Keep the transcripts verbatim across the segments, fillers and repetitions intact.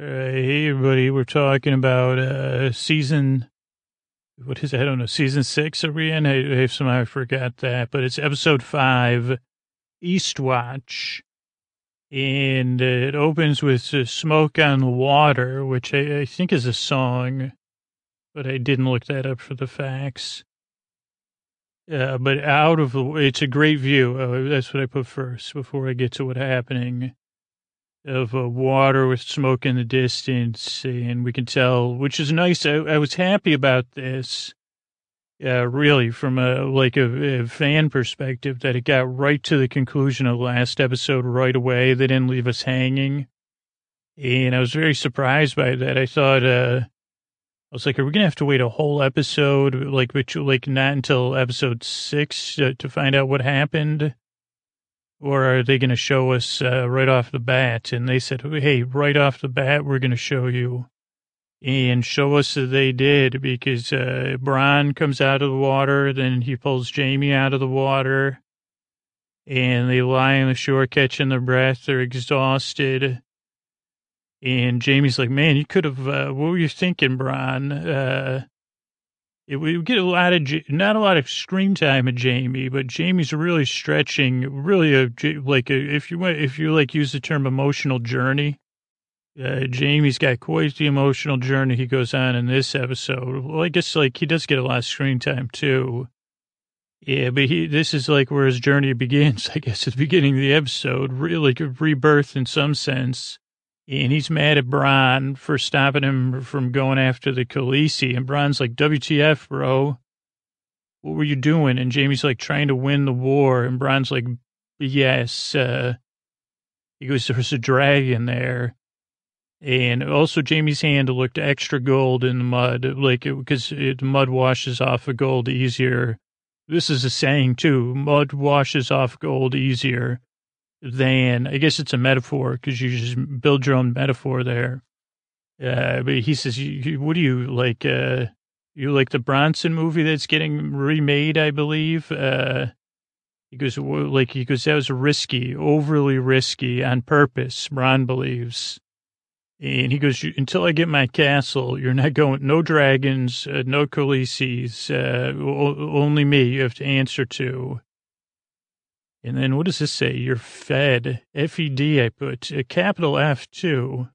Uh, hey, everybody, we're talking about uh, season, what is it? I don't know, season six are we in? I, I somehow forgot that, but it's episode five, Eastwatch, and uh, it opens with uh, Smoke on the Water, which I, I think is a song, but I didn't look that up for the facts. Uh, but out of the, it's a great view, uh, that's what I put first before I get to what's happening. Of uh, water with smoke in the distance, and we can tell, which is nice. I, I was happy about this, uh, really, from a like a, a fan perspective, that it got right to the conclusion of the last episode right away. They didn't leave us hanging, and I was very surprised by that. I thought, uh, I was like, are we gonna have to wait a whole episode, like, which, like, not until episode six uh, to find out what happened? Or are they going to show us uh, right off the bat? And they said, hey, right off the bat, we're going to show you. And show us that they did, because uh, Bronn comes out of the water, then he pulls Jamie out of the water. And they lie on the shore, catching their breath. They're exhausted. And Jamie's like, man, you could have, uh, what were you thinking, Bronn? Uh, It, we get a lot of, not a lot of screen time of Jamie, but Jamie's really stretching, really, a, like, a, if you if you like use the term emotional journey, uh, Jamie's got quite the emotional journey he goes on in this episode. Well, I guess, like, he does get a lot of screen time, too. Yeah, but he, this is, like, where his journey begins, I guess, at the beginning of the episode, really rebirth in some sense. And he's mad at Bronn for stopping him from going after the Khaleesi. And Bronn's like, W T F, bro. What were you doing? And Jamie's like, trying to win the war. And Bronn's like, yes. Uh, he goes, there's a dragon there. And also Jamie's hand looked extra gold in the mud. Like, because the mud washes off of gold easier. This is a saying, too. Mud washes off gold easier. Than, I guess it's a metaphor, because you just build your own metaphor there. Uh, but he says, you, you, what do you, like, uh, you like the Bronson movie that's getting remade, I believe? Uh, he goes, like, he goes, that was risky, overly risky, on purpose, Bronn believes. And he goes, until I get my castle, you're not going, no dragons, uh, no Khaleesi's, uh, o- only me you have to answer to. And then what does this say? You're fed. F E D, I put. A capital F, too.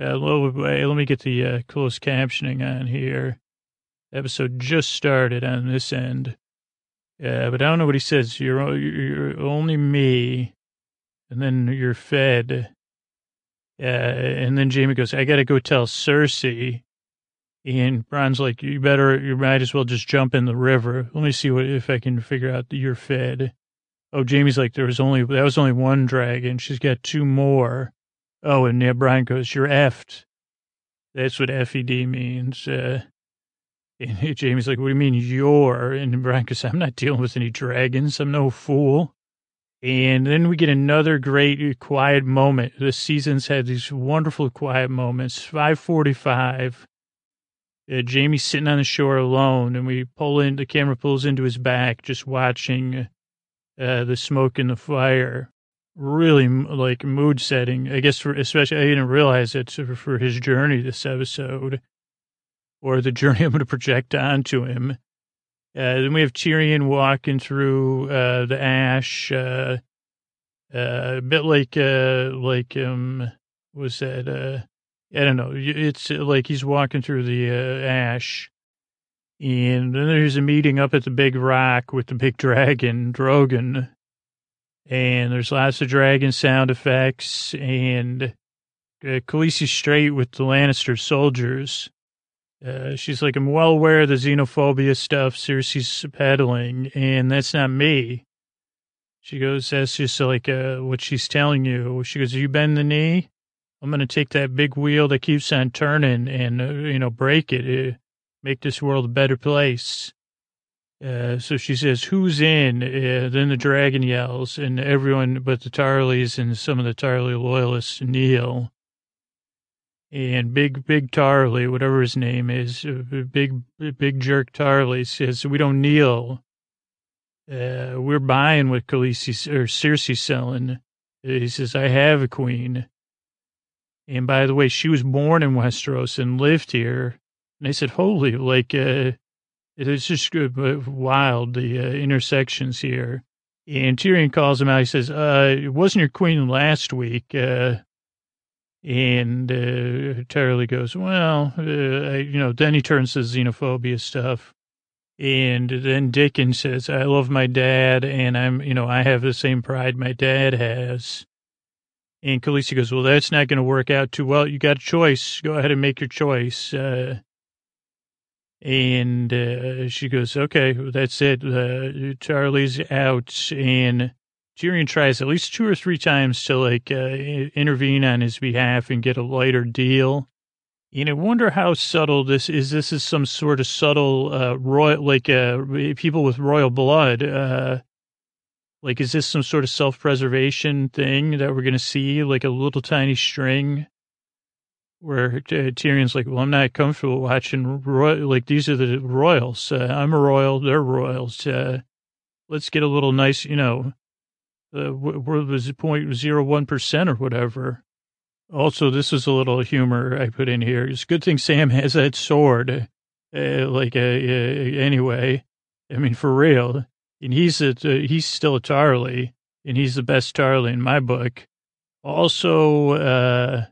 Uh, let me get the uh, closed captioning on here. The episode just started on this end. Uh, but I don't know what he says. You're, you're only me. And then you're fed. Uh, and then Jamie goes, I got to go tell Cersei. And Bronn's like, you better, you might as well just jump in the river. Let me see what if I can figure out that you're fed. Oh, Jamie's like, there was only, that was only one dragon. She's got two more. Oh, and yeah, Bronn goes, you're effed. That's what F E D means. Uh, and Jamie's like, what do you mean you're? And Bronn goes, I'm not dealing with any dragons. I'm no fool. And then we get another great quiet moment. The season's had these wonderful quiet moments. five forty-five. Uh, Jamie's sitting on the shore alone, and we pull in, the camera pulls into his back, just watching Uh, the smoke and the fire, really, like, mood setting, I guess, for, especially, I didn't realize it for, for his journey this episode, or the journey I'm going to project onto him. Uh, then we have Tyrion walking through uh, the ash, uh, uh, a bit like, uh, like, um, what was that, uh, I don't know, it's like he's walking through the uh, ash. And then there's a meeting up at the big rock with the big dragon, Drogon. And there's lots of dragon sound effects. And uh, Khaleesi's straight with the Lannister soldiers. Uh, she's like, I'm well aware of the xenophobia stuff Cersei's peddling, and that's not me. She goes, that's just like uh, what she's telling you. She goes, you bend the knee, I'm going to take that big wheel that keeps on turning and, uh, you know, break it. it Make this world a better place. Uh, so she says, who's in? Uh, then the dragon yells, and everyone but the Tarlys and some of the Tarly loyalists kneel. And big, big Tarly, whatever his name is, big, big jerk Tarly says, we don't kneel. Uh, we're buying what Khaleesi or Cersei's selling. He says, I have a queen. And by the way, she was born in Westeros and lived here. And I said, holy, like, uh, it's just good, but wild, the uh, intersections here. And Tyrion calls him out. He says, uh, it wasn't your queen last week. Uh, and uh, Tarly goes, well, uh, you know, then he turns to xenophobia stuff. And then Dickon says, I love my dad, and I'm, you know, I have the same pride my dad has. And Khaleesi goes, well, that's not going to work out too well. You got a choice. Go ahead and make your choice. Uh, and uh, she goes, okay, well, that's it. Uh, Tarly's out. And Tyrion tries at least two or three times to, like, uh, intervene on his behalf and get a lighter deal. And I wonder how subtle this is. This is some sort of subtle, uh, royal, like, uh, people with royal blood. Uh, like, is this some sort of self-preservation thing that we're going to see? Like a little tiny string where uh, Tyrion's like, well, I'm not comfortable watching, royal, like, these are the royals. Uh, I'm a royal, they're royals. Uh, let's get a little nice, you know, uh, what was it, zero point zero one percent or whatever. Also, this is a little humor I put in here. It's a good thing Sam has that sword. Uh, like, uh, uh, anyway, I mean, for real. And he's a, uh, he's still a Tarly, and he's the best Tarly in my book. Also, uh,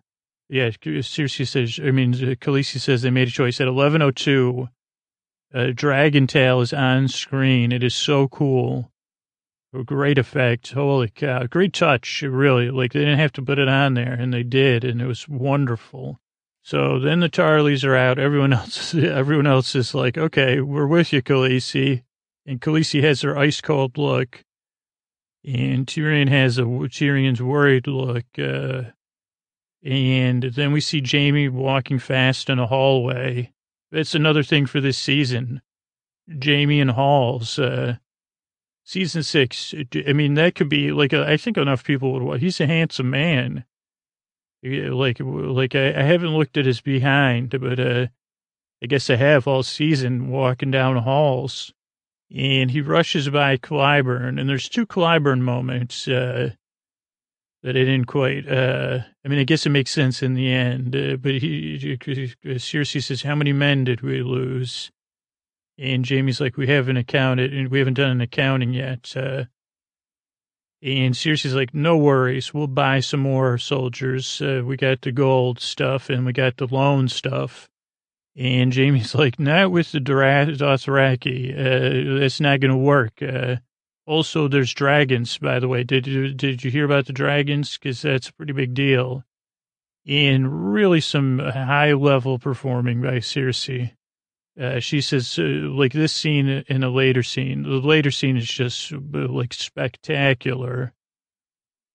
yeah, Cersei says, I mean, Khaleesi says they made a choice. At eleven oh two, uh, Dragontail is on screen. It is so cool. A great effect. Holy cow. Great touch, really. Like, they didn't have to put it on there, and they did, and it was wonderful. So then the Tarlys are out. Everyone else, everyone else is like, okay, we're with you, Khaleesi. And Khaleesi has her ice-cold look, and Tyrion has a Tyrion's worried look. Uh, and then we see Jamie walking fast in a hallway. That's another thing for this season. Jamie in halls. Uh, Season six, I mean, that could be, like, I think enough people would watch. He's a handsome man. Like, like I, I haven't looked at his behind, but uh, I guess I have all season walking down halls. And he rushes by Qyburn, and there's two Qyburn moments uh, that I didn't quite, uh, I mean, I guess it makes sense in the end. Uh, but he, he, Cersei says, how many men did we lose? And Jamie's like, we haven't accounted, and we haven't done an accounting yet. Uh, and Cersei's like, no worries, we'll buy some more soldiers. Uh, we got the gold stuff, and we got the loan stuff. And Jamie's like, not with the Dothraki. Uh, that's not going to work. Uh, also, there's dragons, by the way. Did you, did you hear about the dragons? Because that's a pretty big deal. And really some high-level performing by Cersei. Uh, she says, uh, like, this scene in a later scene, the later scene is just, uh, like, spectacular.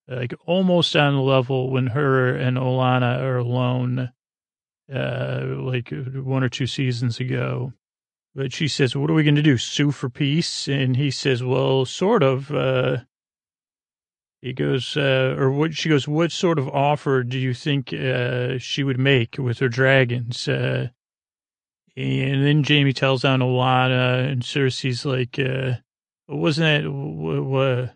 Like, almost on the level when her and Olenna are alone, uh, like, one or two seasons ago. But she says, what are we going to do, sue for peace? And he says, well, sort of. Uh, he goes, uh, or what? She goes, what sort of offer do you think uh, she would make with her dragons? Uh And then Jamie tells on Olenna, and Cersei's like, uh, wasn't that, w- w-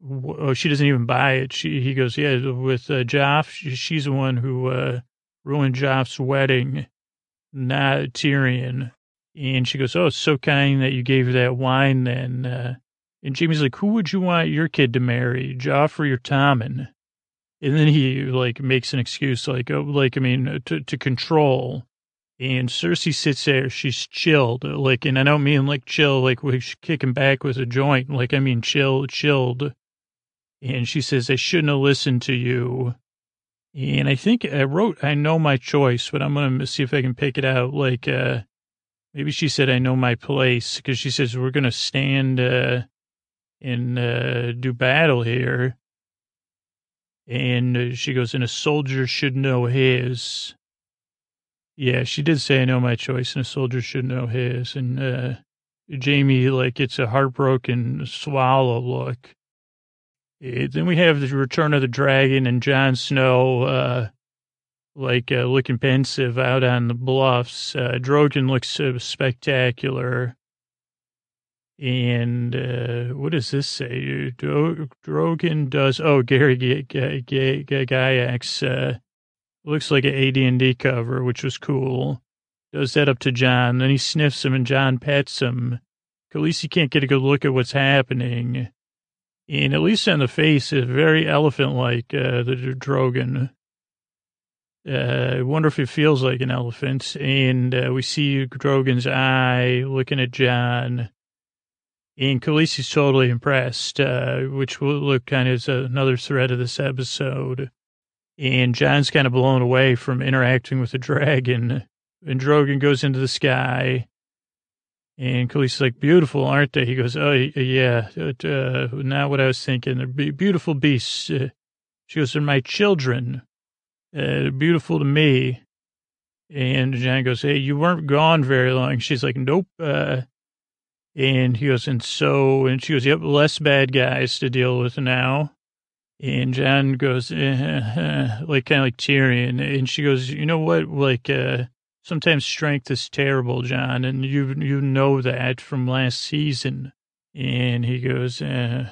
w- oh, she doesn't even buy it. She, he goes, yeah, with uh, Joff, she's the one who uh, ruined Joff's wedding, not Tyrion. And she goes, oh, it's so kind that you gave her that wine then. Uh, and Jamie's like, who would you want your kid to marry, Joffrey or Tommen? And then he, like, makes an excuse, like, oh, like, I mean, to, to control. And Cersei sits there, she's chilled, like, and I don't mean, like, chill, like, we're kicking back with a joint, like, I mean, chill, chilled. And she says, I shouldn't have listened to you. And I think I wrote, I know my choice, but I'm going to see if I can pick it out, like, uh, maybe she said, I know my place, because she says, we're going to stand uh, and uh, do battle here. And she goes, and a soldier should know his. Yeah, she did say, I know my choice, and a soldier should know his. And uh, Jamie, like, it's a heartbroken swallow look. It, then we have the Return of the Dragon and Jon Snow, uh, like, uh, looking pensive out on the bluffs. Uh, Drogon looks uh, spectacular. And uh, what does this say? Dro- Drogon does, oh, Gary Gygax, G- G- G- G- G- G- uh, Looks like an A D and D cover, which was cool. Does that up to Jon. Then he sniffs him, and Jon pets him. Khaleesi can't get a good look at what's happening. And at least on the face, it's very elephant-like, uh, the Drogon. Uh, I wonder if it feels like an elephant. And uh, we see Drogon's eye looking at Jon. And Khaleesi's totally impressed, uh, which will look kind of as another thread of this episode. And Jon's kind of blown away from interacting with the dragon. And Drogon goes into the sky. And Khaleesi's like, beautiful, aren't they? He goes, oh, yeah, uh, not what I was thinking. They're be- beautiful beasts. Uh, she goes, they're my children. Uh, they're beautiful to me. And Jon goes, hey, you weren't gone very long. She's like, nope. Uh, and he goes, and so, and she goes, yep, less bad guys to deal with now. And Jon goes, eh, eh, eh, like kind of like Tyrion. And she goes, you know what, like, uh, sometimes strength is terrible, Jon, and you you know that from last season. And he goes, eh.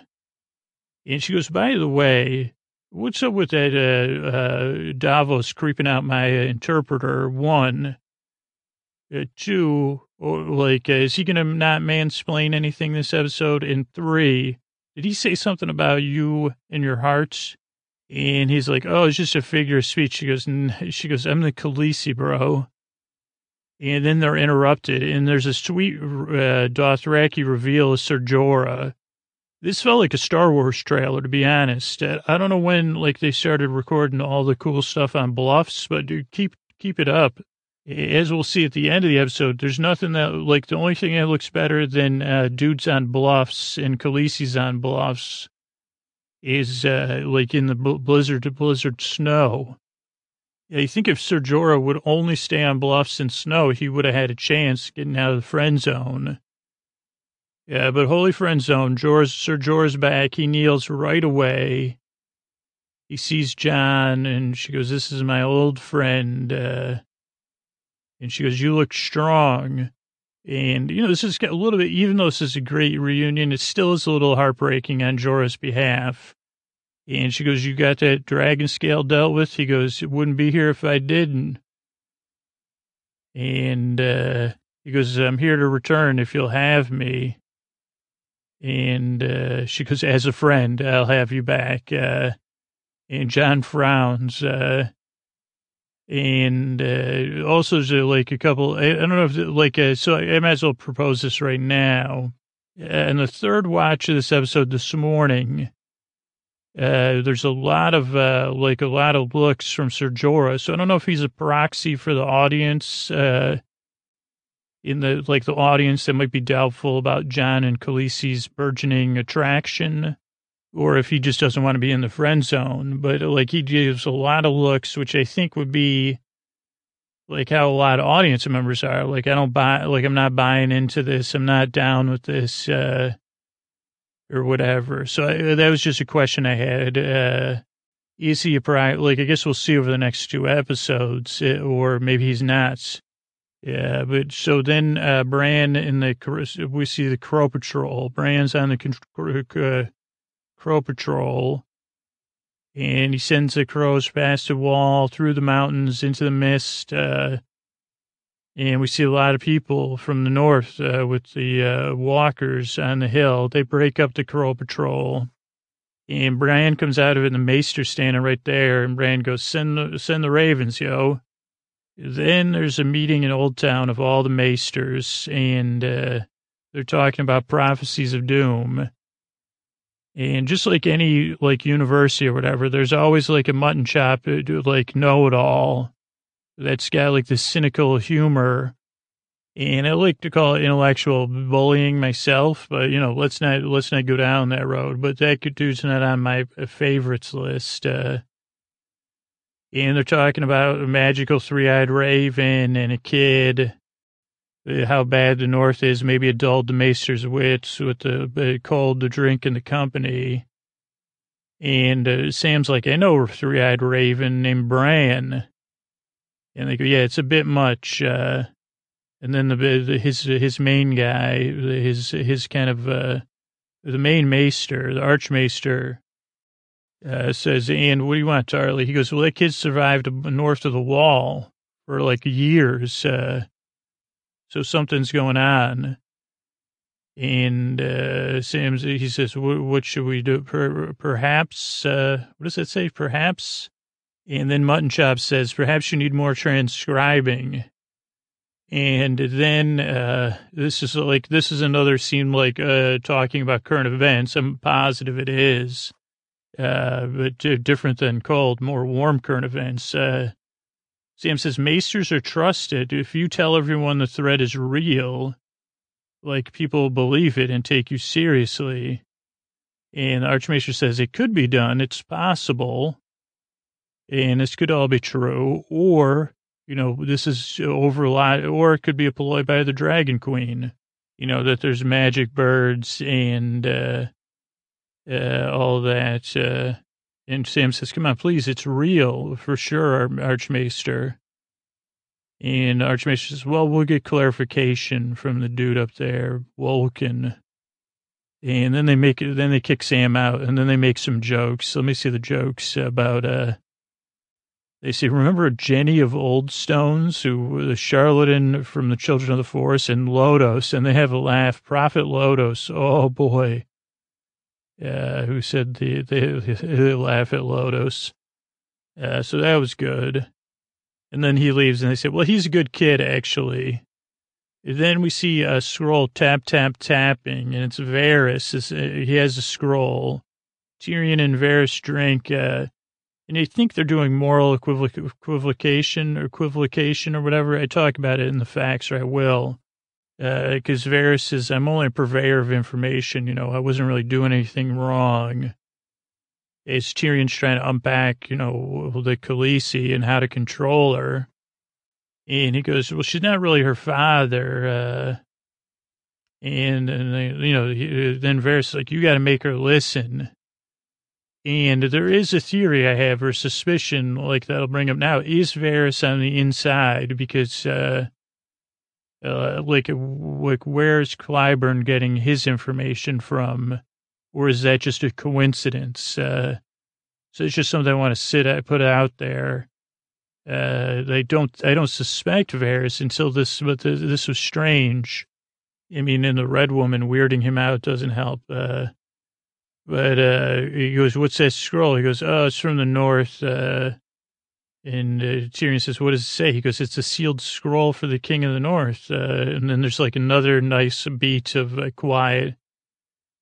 And she goes, by the way, what's up with that uh, uh, Davos creeping out my interpreter? One, uh, two, or like, uh, is he going to not mansplain anything this episode? And three, did he say something about you and your hearts? And he's like, oh, it's just a figure of speech. She goes, N-. she goes, I'm the Khaleesi, bro. And then they're interrupted, and there's a sweet uh, Dothraki reveal of Ser Jorah. This felt like a Star Wars trailer, to be honest. I don't know when, like, they started recording all the cool stuff on bluffs, but dude, keep keep it up. As we'll see at the end of the episode, there's nothing that, like, the only thing that looks better than uh, dudes on bluffs and Khaleesi's on bluffs is, uh, like, in the blizzard to blizzard snow. I think if Ser Jorah would only stay on bluffs and snow, he would have had a chance getting out of the friend zone. Yeah, but holy friend zone, Jorah's, Ser Jorah's back. He kneels right away. He sees Jon, and she goes, this is my old friend. Uh, and she goes, you look strong. And, you know, this is a little bit, even though this is a great reunion, it still is a little heartbreaking on Jorah's behalf. And she goes, you got that dragon scale dealt with? He goes, it wouldn't be here if I didn't. And uh, he goes, I'm here to return if you'll have me. And uh, she goes, as a friend, I'll have you back. Uh, and Jon frowns. Uh, and uh, also there's uh, like a couple, I, I don't know if, like, uh, so I, I might as well propose this right now. Uh, and the third watch of this episode this morning, Uh, there's a lot of, uh, like, a lot of looks from Ser Jorah. So I don't know if he's a proxy for the audience, uh, in the, like, the audience that might be doubtful about Jon and Khaleesi's burgeoning attraction, or if he just doesn't want to be in the friend zone. But, like, he gives a lot of looks, which I think would be, like, how a lot of audience members are. Like, I don't buy, like, I'm not buying into this. I'm not down with this, uh. or whatever. So I, that was just a question I had. Uh, is he a pri- like, I guess we'll see over the next two episodes, or maybe he's not. Yeah, but so then uh, Bran in the, we see the Crow Patrol. Bran's on the uh, Crow Patrol, and he sends the crows past the wall, through the mountains, into the mist, uh, and we see a lot of people from the north uh, with the uh, walkers on the hill. They break up the Crow Patrol. And Bran comes out of it, and the Maester standing right there. And Bran goes, send the, send the ravens, yo. Then there's a meeting in Old Town of all the Maesters. And uh, they're talking about prophecies of doom. And just like any, like, university or whatever, there's always, like, a mutton chop, like, know-it-all. That's got, like, this cynical humor, and I like to call it intellectual bullying myself, but, you know, let's not, let's not go down that road. But that dude's not on my favorites list. Uh, and they're talking about a magical three-eyed raven and a kid, how bad the North is, maybe it dulled the Maester's wits with the, the cold, the drink, and the company. And uh, Sam's like, I know a three-eyed raven named Bran. And they go, yeah, it's a bit much. Uh, and then the, the his his main guy, his his kind of uh, the main Maester, the Archmaester, uh, says, and what do you want, Tarly? He goes, well, that kid survived north of the wall for like years. Uh, so something's going on. And uh, Sam, he says, what should we do? Per perhaps, uh, what does that say? Perhaps. And then Mutton Chop says, perhaps you need more transcribing. And then uh, this is like, this is another scene like uh, talking about current events. I'm positive it is, uh, but different than cold, more warm current events. Uh, Sam says, Maesters are trusted. If you tell everyone the threat is real, like, people believe it and take you seriously. And Archmaester says it could be done. It's possible. And this could all be true. Or, you know, this is overly, or it could be a ploy by the Dragon Queen. You know, that there's magic birds and uh, uh, all that. Uh, and Sam says, come on, please, it's real for sure, Archmaester. And Archmaester says, well, we'll get clarification from the dude up there, Wolken. And then they make it, then they kick Sam out, and then they make some jokes. Let me see the jokes about, uh, they say, remember Jenny of Oldstones, who was a charlatan from the Children of the Forest, and Lodos, and they have a laugh, Prophet Lodos, oh boy, uh, who said the, they, they laugh at Lodos. Uh, so that was good. And then he leaves, and they say, well, he's a good kid, actually. And then we see a scroll tap, tap, tapping, and it's Varys. It's, uh, he has a scroll. Tyrion and Varys drink, uh, and I think they're doing moral equivoc- equivocation or equivocation or whatever. I talk about it in the facts, or I will, because uh, Varys says, I'm only a purveyor of information. You know, I wasn't really doing anything wrong. It's Tyrion's trying to unpack, you know, the Khaleesi and how to control her. And he goes, well, she's not really her father. Uh, and, and, you know, he, then Varys is like, you got to make her listen. And there is a theory I have, or suspicion, like that'll bring up now. Is Varys on the inside? Because, uh, uh, like, like, where's Qyburn getting his information from? Or is that just a coincidence? Uh, so it's just something I want to sit at, put out there. Uh, they don't, I don't suspect Varys until this, but the, this was strange. I mean, and the Red Woman weirding him out doesn't help. Uh, but uh, he goes, what's that scroll? He goes, oh, it's from the north. Uh, and uh, Tyrion says, what does it say? He goes, it's a sealed scroll for the King of the North. Uh, and then there's like another nice beat of uh, quiet.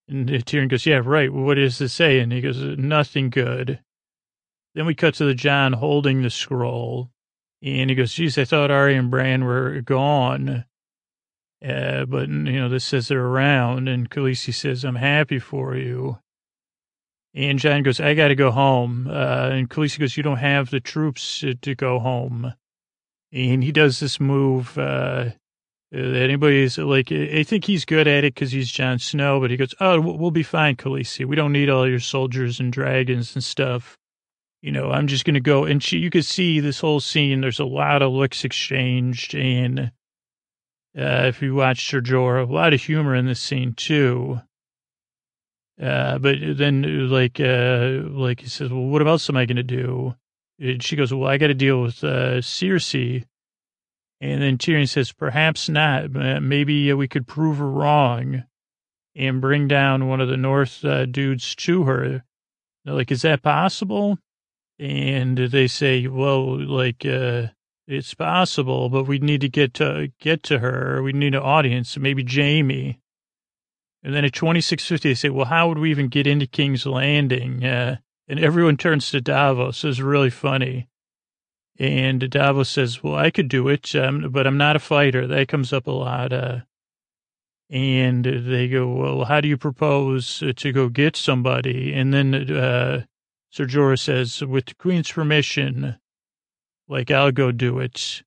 And Tyrion goes, yeah, right, what does it say? And he goes, nothing good. Then we cut to the Jon holding the scroll. And he goes, geez, I thought Arya and Bran were gone. Uh, but, you know, this says they're around. And Khaleesi says, I'm happy for you. And Jon goes, I got to go home. Uh, and Khaleesi goes, you don't have the troops to, to go home. And he does this move, uh... anybody's like, I think he's good at it because he's Jon Snow, but he goes, oh, we'll be fine, Khaleesi. We don't need all your soldiers and dragons and stuff. You know, I'm just going to go. And she, you can see this whole scene, there's a lot of looks exchanged. And uh, if you watch Ser Jorah, a lot of humor in this scene, too. Uh, but then, like, uh, like he says, well, what else am I going to do? And she goes, well, I got to deal with uh, Cersei. And then Tyrion says, perhaps not. Maybe we could prove her wrong and bring down one of the North uh, dudes to her. They're like, is that possible? And they say, well, like, uh, it's possible, but we need to get to get to her. We need an audience, maybe Jamie. And then at twenty-six fifty, they say, well, how would we even get into King's Landing? Uh, and everyone turns to Davos. It's really funny. And Davos says, well, I could do it, um, but I'm not a fighter. That comes up a lot. Uh, and they go, well, how do you propose to go get somebody? And then uh, Ser Jorah says, with the Queen's permission, like, I'll go do it.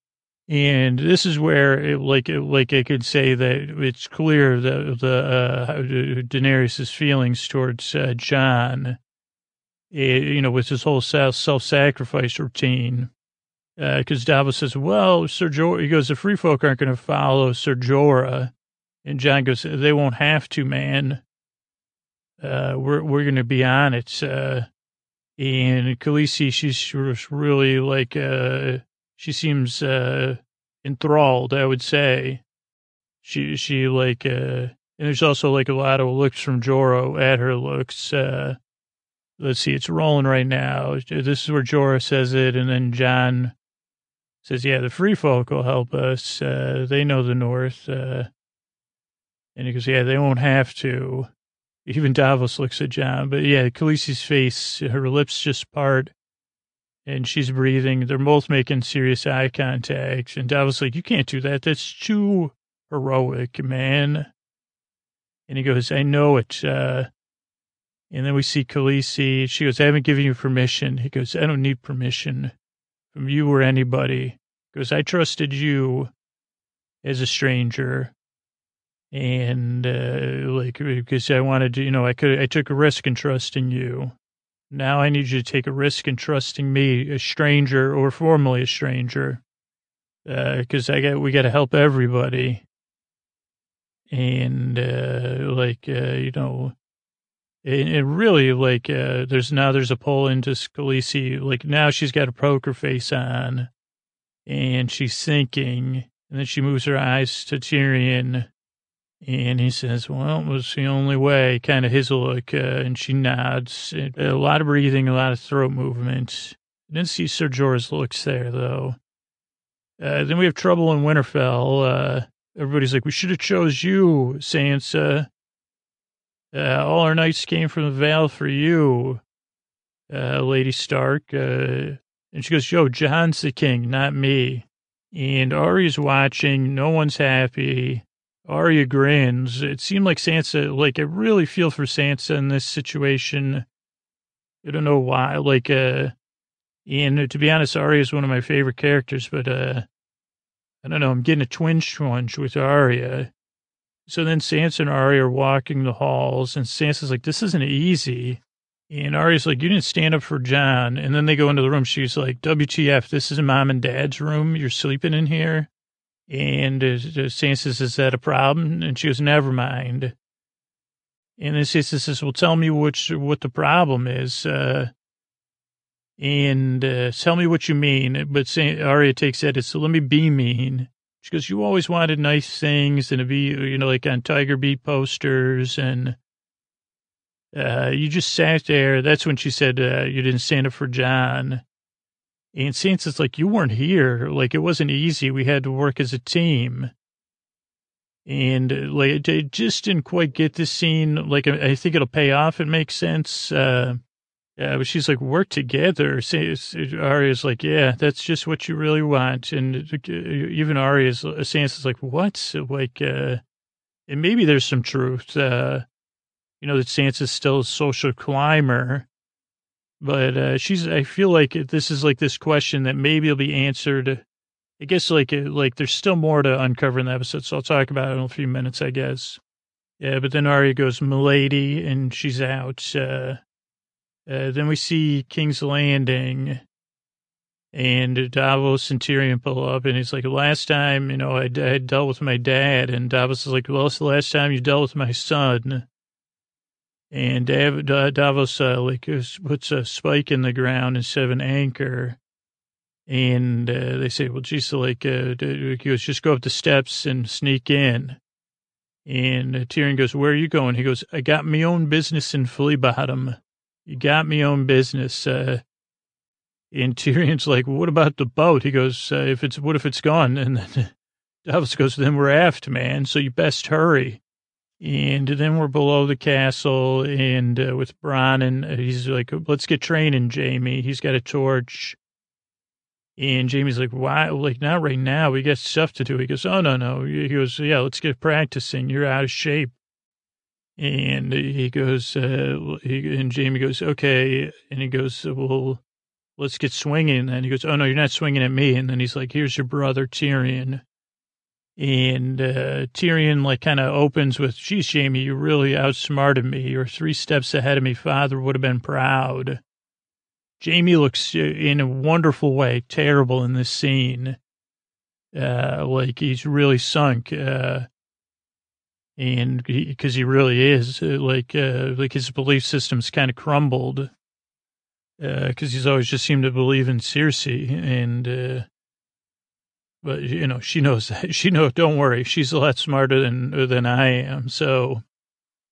And this is where, it, like, it, like I could say that it's clear the, the uh, Daenerys' feelings towards uh, Jon, it, you know, with his whole self-sacrifice routine. Because uh, Davos says, well, Ser Jorah, he goes, the free folk aren't going to follow Ser Jorah. And Jon goes, they won't have to, man. Uh, we're we're going to be on it. Uh, And Khaleesi, she's really like, uh, she seems uh, enthralled, I would say. She, she like, uh, and there's also like a lot of looks from Jorah at her looks. Uh, let's see, it's rolling right now. This is where Jorah says it, and then Jon says, yeah, the free folk will help us. Uh, they know the North. Uh, and he goes, yeah, they won't have to. Even Davos looks at Jon, but yeah, Khaleesi's face, her lips just part, and she's breathing. They're both making serious eye contact, and Davos like, you can't do that. That's too heroic, man. And he goes, I know it. Uh, and then we see Khaleesi. She goes, I haven't given you permission. He goes, I don't need permission from you or anybody. He goes, I trusted you as a stranger. And, uh, like, because I wanted to, you know, I could, I took a risk in trusting you. Now I need you to take a risk in trusting me, a stranger or formerly a stranger. Uh, cause I got, we got to help everybody. And, uh, like, uh, you know, and, and really like, uh, there's now there's a pull into Khaleesi. Like now she's got a poker face on and she's thinking, and then she moves her eyes to Tyrion. And he says, well, it was the only way, kind of his look. Uh, and she nods. A lot of breathing, a lot of throat movements. I didn't see Ser Jorah's looks there, though. Uh, then we have trouble in Winterfell. Uh, everybody's like, we should have chose you, Sansa. Uh, all our knights came from the Vale for you, uh, Lady Stark. Uh, and she goes, yo, Jon's the king, not me. And Arya's watching. No one's happy. Arya grins. It seemed like Sansa, like, I really feel for Sansa in this situation. I don't know why, like, uh, and to be honest, Arya is one of my favorite characters, but, uh, I don't know, I'm getting a twinge-twinge with Arya. So then Sansa and Arya are walking the halls, and Sansa's like, this isn't easy. And Arya's like, you didn't stand up for Jon. And then they go into the room. She's like, W T F, this is mom and dad's room. You're sleeping in here. And uh, Sansa says, is that a problem? And she goes, never mind. And then Sansa says, well, tell me which, what the problem is. Uh, and uh, tell me what you mean. But San- Arya takes that as, so let me be mean. She goes, you always wanted nice things and to be, you know, like on Tiger Beat posters. And uh, you just sat there. That's when she said uh, you didn't stand up for Jon. And Sansa's like, you weren't here. Like, it wasn't easy. We had to work as a team. And, like, I just didn't quite get this scene. Like, I think it'll pay off. It makes sense. Uh, yeah, but she's like, work together. Arya's like, yeah, that's just what you really want. And even Arya's, Sansa's like, what? Like, uh, and maybe there's some truth. Uh, you know, that Sansa's still a social climber. But uh, she's, I feel like this is like this question that maybe will be answered. I guess like like there's still more to uncover in the episode, so I'll talk about it in a few minutes, I guess. Yeah, but then Arya goes, Milady, and she's out. Uh, uh, then we see King's Landing, and Davos and Tyrion pull up, and he's like, last time, you know, I, I dealt with my dad, and Davos is like, well, it's the last time you dealt with my son. And Davos, uh, like, puts a spike in the ground instead of an anchor. And uh, they say, well, geez, like, uh, he goes, just go up the steps and sneak in. And uh, Tyrion goes, where are you going? He goes, I got me own business in Fleabottom. You got me own business. Uh, and Tyrion's like, well, what about the boat? He goes, uh, if it's, what if it's gone? And then Davos goes, then we're aft, man, so you best hurry. And then we're below the castle, and uh, with Bronn, and he's like, let's get training, Jamie. He's got a torch. And Jamie's like, why? Like, not right now. We got stuff to do. He goes, oh, no, no. He goes, yeah, let's get practicing. You're out of shape. And he goes, uh, he, and Jamie goes, okay. And he goes, well, let's get swinging. And he goes, oh, no, you're not swinging at me. And then he's like, here's your brother, Tyrion. And uh, Tyrion, like, kind of opens with, geez, Jamie, you really outsmarted me. You're three steps ahead of me. Father would have been proud. Jamie looks, in a wonderful way, terrible in this scene. Uh, like, he's really sunk. Uh, and because he, he really is. Like, uh, like his belief system's kind of crumbled. because uh, he's always just seemed to believe in Cersei, and uh, but you know she knows that. She knows. Don't worry, she's a lot smarter than than I am. So,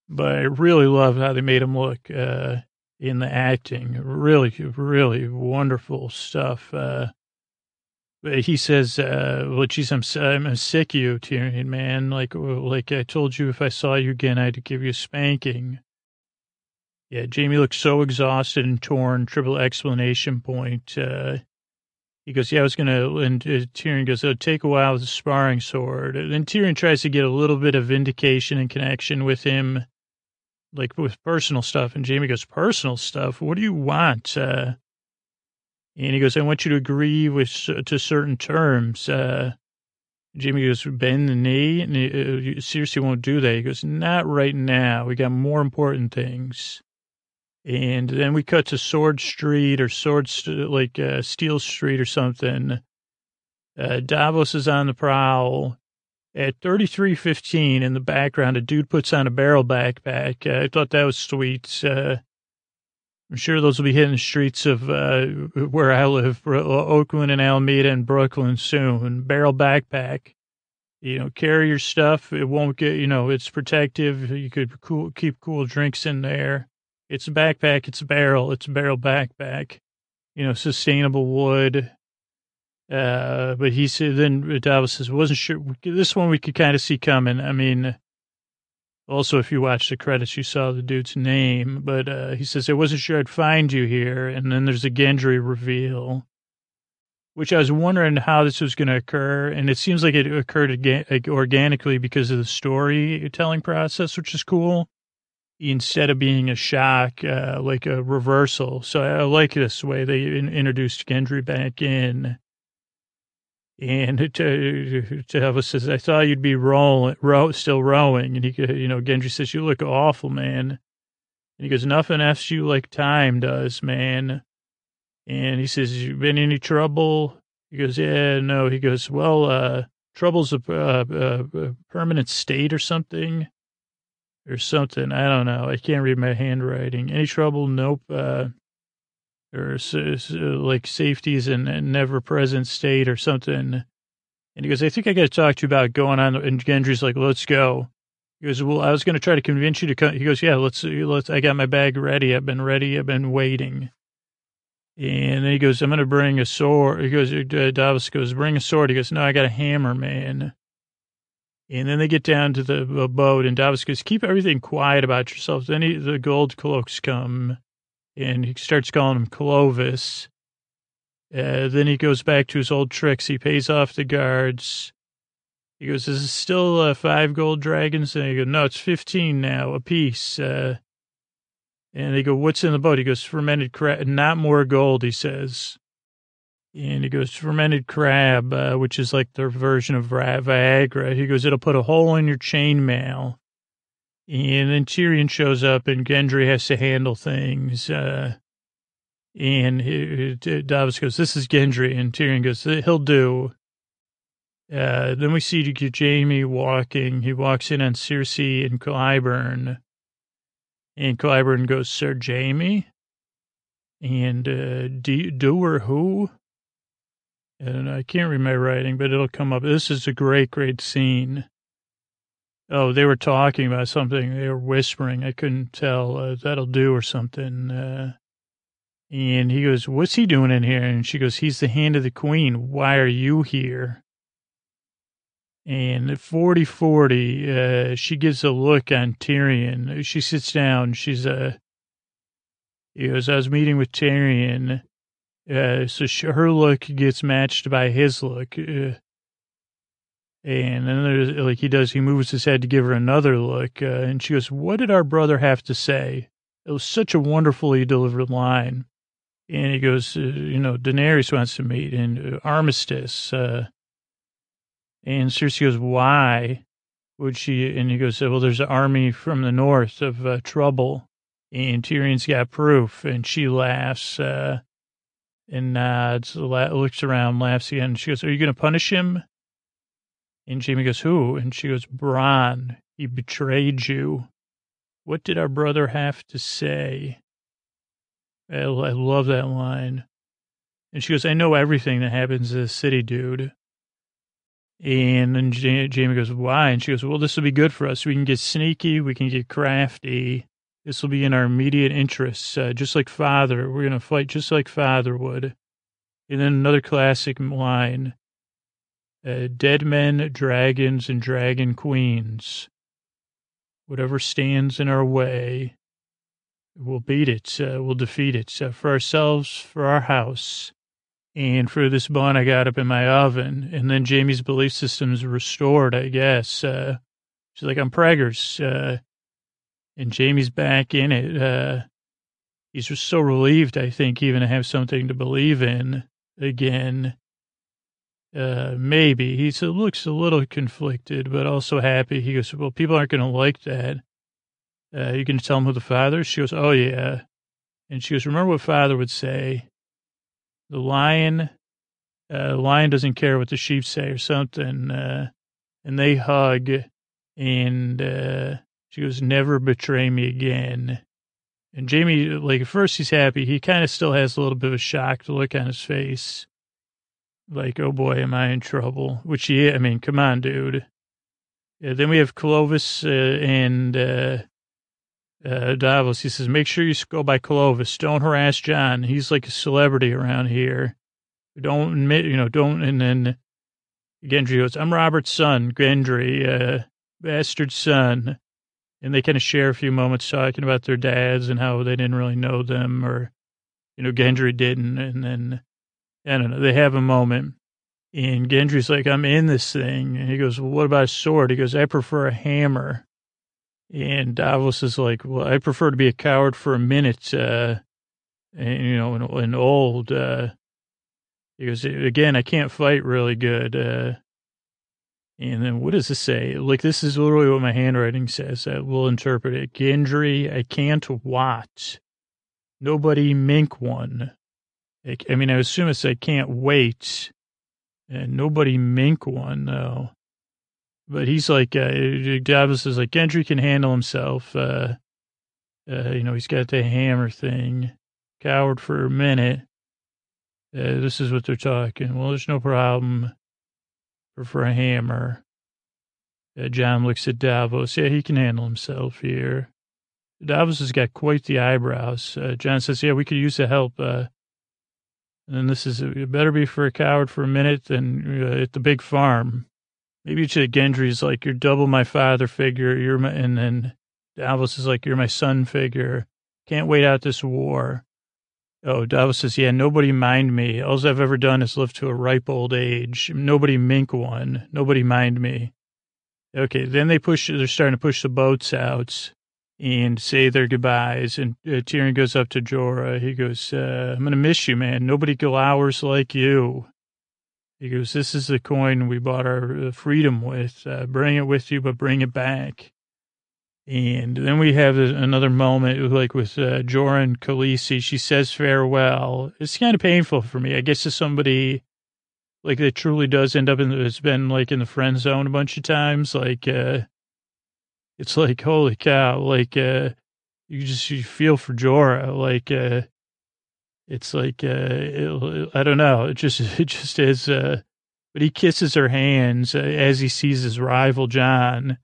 but I really love how they made him look uh, in the acting. Really, really wonderful stuff. Uh, but he says, uh, "Well, geez, I'm I'm sick of you, Tyrion, man. Like like I told you, if I saw you again, I'd give you a spanking." Yeah, Jamie looks so exhausted and torn, triple exclamation point. Uh, he goes, yeah, I was going to, and uh, Tyrion goes, it'll take a while with the sparring sword. And then Tyrion tries to get a little bit of vindication and connection with him, like with personal stuff. And Jamie goes, personal stuff? What do you want? Uh, and he goes, I want you to agree with to certain terms. Uh, Jamie goes, bend the knee? And he, uh, seriously won't do that. He goes, not right now. We got more important things. And then we cut to Sword Street or Sword, st- like uh, Steel Street or something. Uh, Davos is on the prowl. At thirty-three fifteen in the background, a dude puts on a barrel backpack. Uh, I thought that was sweet. Uh, I'm sure those will be hitting the streets of uh, where I live, Oakland and Alameda and Brooklyn soon. Barrel backpack. You know, carry your stuff. It won't get, you know, it's protective. You could cool, keep cool drinks in there. It's a backpack, it's a barrel, it's a barrel backpack, you know, sustainable wood. Uh, but he said, then Davos says, wasn't sure, this one we could kind of see coming. I mean, also, if you watch the credits, you saw the dude's name, but uh, he says, I wasn't sure I'd find you here. And then there's a Gendry reveal, which I was wondering how this was going to occur. And it seems like it occurred again, like, organically because of the storytelling process, which is cool. Instead of being a shock, uh, like a reversal. So I like this way they in- introduced Gendry back in. And Davos says, I thought you'd be rolling, row, still rowing. And, he, you know, Gendry says, you look awful, man. And he goes, nothing F's you like time does, man. And he says, you been in any trouble? He goes, yeah, no. He goes, well, uh, trouble's a, a, a permanent state or something. Or something. I don't know. I can't read my handwriting. Any trouble? Nope. Uh, or so, so, like safety's in a never present state or something. And he goes, I think I got to talk to you about going on. And Gendry's like, let's go. He goes, well, I was going to try to convince you to come. He goes, yeah, let's, let's, I got my bag ready. I've been ready. I've been waiting. And then he goes, I'm going to bring a sword. He goes, uh, Davos goes, bring a sword. He goes, no, I got a hammer, man. And then they get down to the boat, and Davos goes, keep everything quiet about yourself. Then he, the gold cloaks come, and he starts calling him Clovis. Uh, then he goes back to his old tricks. He pays off the guards. He goes, is it still uh, five gold dragons? And they go, no, it's fifteen now, a piece. Uh, and they go, what's in the boat? He goes, fermented crab, not more gold, he says. And he goes, fermented crab, uh, which is like their version of Viagra. He goes, it'll put a hole in your chainmail. And then Tyrion shows up, and Gendry has to handle things. Uh, and he, Davos goes, this is Gendry. And Tyrion goes, he'll do. Uh, then we see Jamie walking. He walks in on Cersei and Qyburn. And Qyburn goes, Sir Jamie? And uh, do, do or who? I don't know. I can't read my writing, but it'll come up. This is a great, great scene. Oh, they were talking about something. They were whispering. I couldn't tell. Uh, that'll do or something. Uh, and he goes, what's he doing in here? And she goes, he's the hand of the queen. Why are you here? And at forty forty, uh, she gives a look on Tyrion. She sits down. She's a... Uh, he goes, I was meeting with Tyrion. Uh, so she, her look gets matched by his look. Uh, and then there's, like he does, he moves his head to give her another look. Uh, and she goes, what did our brother have to say? It was such a wonderfully delivered line. And he goes, uh, you know, Daenerys wants to meet and uh, Armistice. Uh, and Cersei goes, why would she? And he goes, well, there's an army from the north of uh, trouble. And Tyrion's got proof. And she laughs. Uh, And nods, looks around, laughs again. She goes, are you going to punish him? And Jamie goes, who? And she goes, Bronn, he betrayed you. What did our brother have to say? I, I love that line. And she goes, I know everything that happens in this city, dude. And then Jamie goes, why? And she goes, well, this will be good for us. We can get sneaky. We can get crafty. This will be in our immediate interests, uh, just like Father. We're going to fight just like Father would. And then another classic line, uh, dead men, dragons, and dragon queens. Whatever stands in our way, we'll beat it. Uh, we'll defeat it uh, for ourselves, for our house. And for this bun I got up in my oven. And then Jamie's belief system is restored, I guess. Uh, she's like, I'm preggers. Uh, and Jamie's back in it. Uh, he's just so relieved, I think, even to have something to believe in again. Uh, maybe. He looks a little conflicted, but also happy. He goes, well, people aren't going to like that. Uh, you can tell them who the father is. She goes, oh, yeah. And she goes, remember what Father would say. The lion, uh, lion doesn't care what the sheep say or something. Uh, and they hug. And uh, she goes, never betray me again. And Jamie, like, at first he's happy. He kind of still has a little bit of a shocked look on his face. Like, oh, boy, am I in trouble? Which, he, I mean, come on, dude. Yeah, then we have Clovis uh, and uh, uh, Davos. He says, make sure you go by Clovis. Don't harass John. He's like a celebrity around here. Don't admit, you know, don't. And then Gendry goes, I'm Robert's son, Gendry, uh, bastard son. And they kind of share a few moments talking about their dads and how they didn't really know them or, you know, Gendry didn't. And then, I don't know, they have a moment. And Gendry's like, I'm in this thing. And he goes, well, what about a sword? He goes, I prefer a hammer. And Davos is like, well, I prefer to be a coward for a minute, uh, and, you know, and, and old. Uh, he goes, again, I can't fight really good. Uh, and then what does this say? Like, this is literally what my handwriting says. I will interpret it. Gendry, I can't watch. Nobody mink one. I, I mean, I assume it's I can't wait. And nobody mink one, though. But he's like, uh, Davos is like, Gendry can handle himself. Uh, uh, you know, he's got the hammer thing. Coward for a minute. Uh, this is what they're talking. Well, there's no problem for, for a hammer. Uh, John looks at Davos. Yeah, he can handle himself here. Davos has got quite the eyebrows. Uh, John says, yeah, we could use the help. Uh, And this is, it better be for a coward for a minute than uh, at the big farm. Maybe it's like Gendry's like, you're double my father figure. You're my, and then Davos is like, you're my son figure. Can't wait out this war. Oh, Davos says, yeah, nobody mind me. All I've ever done is live to a ripe old age. Nobody mink one. Nobody mind me. Okay, then they push, they're starting to push the boats out and say their goodbyes. And uh, Tyrion goes up to Jorah. He goes, uh, I'm going to miss you, man. Nobody glowers like you. He goes, this is the coin we bought our freedom with. Uh, bring it with you, but bring it back. And then we have another moment, like with uh, Jorah and Khaleesi. She says farewell. It's kind of painful for me. I guess to somebody, like, that truly does end up in the, it's been, like, in the friend zone a bunch of times. Like, uh, it's like, holy cow, like, uh, you just you feel for Jorah, like, uh, it's like, uh, it, I don't know, it just, it just is, uh, but he kisses her hands uh, as he sees his rival, Jon,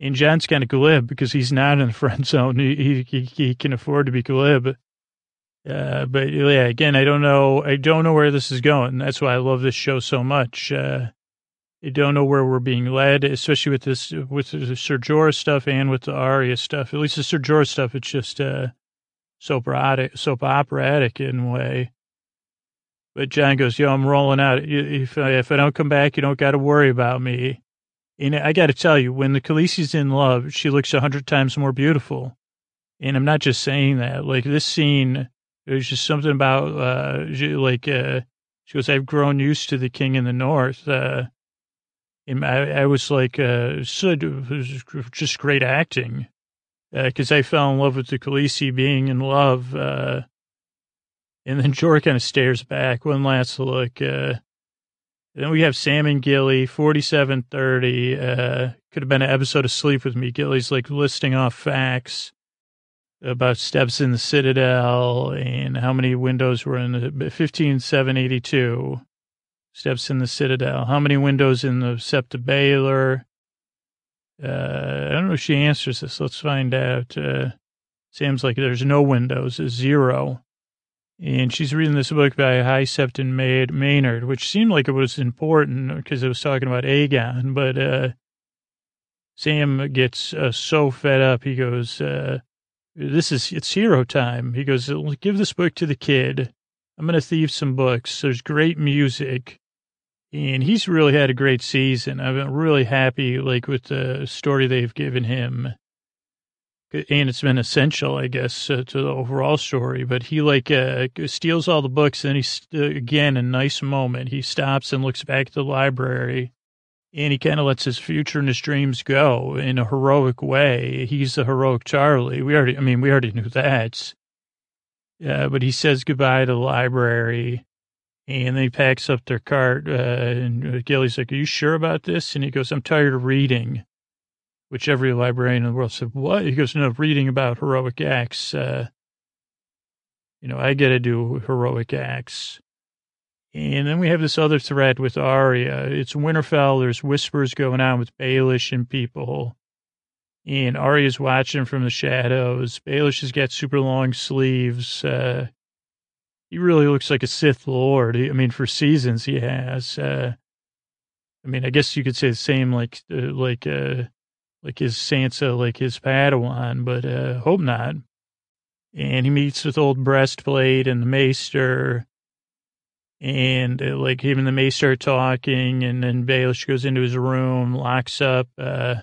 and Jon's kind of glib because he's not in the friend zone, he, he, he can afford to be glib, uh, but yeah, again, I don't know, I don't know where this is going, that's why I love this show so much, uh. I don't know where we're being led, especially with this, with the Ser Jorah stuff and with the Arya stuff. At least the Ser Jorah stuff, it's just uh, soap operatic, soap operatic in a way. But John goes, yo, I'm rolling out. If I, if I don't come back, you don't got to worry about me. And I got to tell you, when the Khaleesi's in love, she looks a hundred times more beautiful. And I'm not just saying that. Like, this scene, there's just something about, uh, like, uh, she goes, I've grown used to the king in the north. Uh, And I, I was like, uh, just great acting, because uh, I fell in love with the Khaleesi being in love. Uh, and then Jorah kind of stares back. One last look. Uh, then we have Sam and Gilly, forty-seven thirty. Uh, could have been an episode of Sleep With Me. Gilly's like listing off facts. about steps in the citadel and how many windows were in the fifteen seven eighty-two steps in the citadel. How many windows in the Septa Baylor? Uh, I don't know if she answers this. Let's find out. Uh, Sam's like, there's no windows, it's zero. And she's reading this book by High Septon Maid Maynard, which seemed like it was important because it was talking about Aegon. But uh, Sam gets uh, so fed up. He goes, uh, this is, it's hero time. He goes, give this book to the kid. I'm going to thieve some books. There's great music. And he's really had a great season. I've been really happy, like, with the story they've given him. And it's been essential, I guess, uh, to the overall story. But he, like, uh, steals all the books, and he's, uh, again, a nice moment. He stops and looks back at the library, and he kind of lets his future and his dreams go in a heroic way. He's the heroic Tarly. We already, I mean, we already knew that. Uh, but he says goodbye to the library, and then he packs up their cart, uh, and Gilly's like, are you sure about this? And he goes, I'm tired of reading. Which every librarian in the world said, what? He goes, no, reading about heroic acts. Uh, you know, I got to do heroic acts. And then we have this other thread with Arya. It's Winterfell. There's whispers going on with Baelish and people. And Arya's watching from the shadows. Baelish has got super long sleeves. Uh, he really looks like a Sith Lord. I mean, for seasons he has. Uh, I mean, I guess you could say the same, like, uh, like, uh, like his Sansa, like his Padawan, but uh, hope not. And he meets with old Breastplate and the Maester, and uh, like him and the Maester are talking, and then Baelish goes into his room, locks up uh,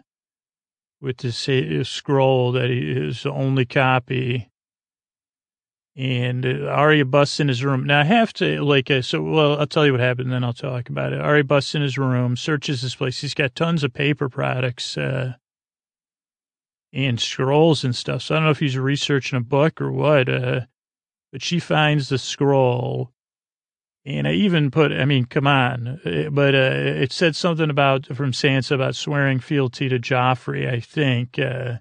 with this uh, scroll that is the only copy, and uh, Arya busts in his room. Now I have to, like, uh, so, well, I'll tell you what happened, then I'll talk about it. Arya busts in his room, searches his place. He's got tons of paper products, uh, and scrolls and stuff. So I don't know if he's researching a book or what, uh, but she finds the scroll. And I even put, I mean, come on. But uh, it said something about, from Sansa, about swearing fealty to Joffrey, I think. Uh,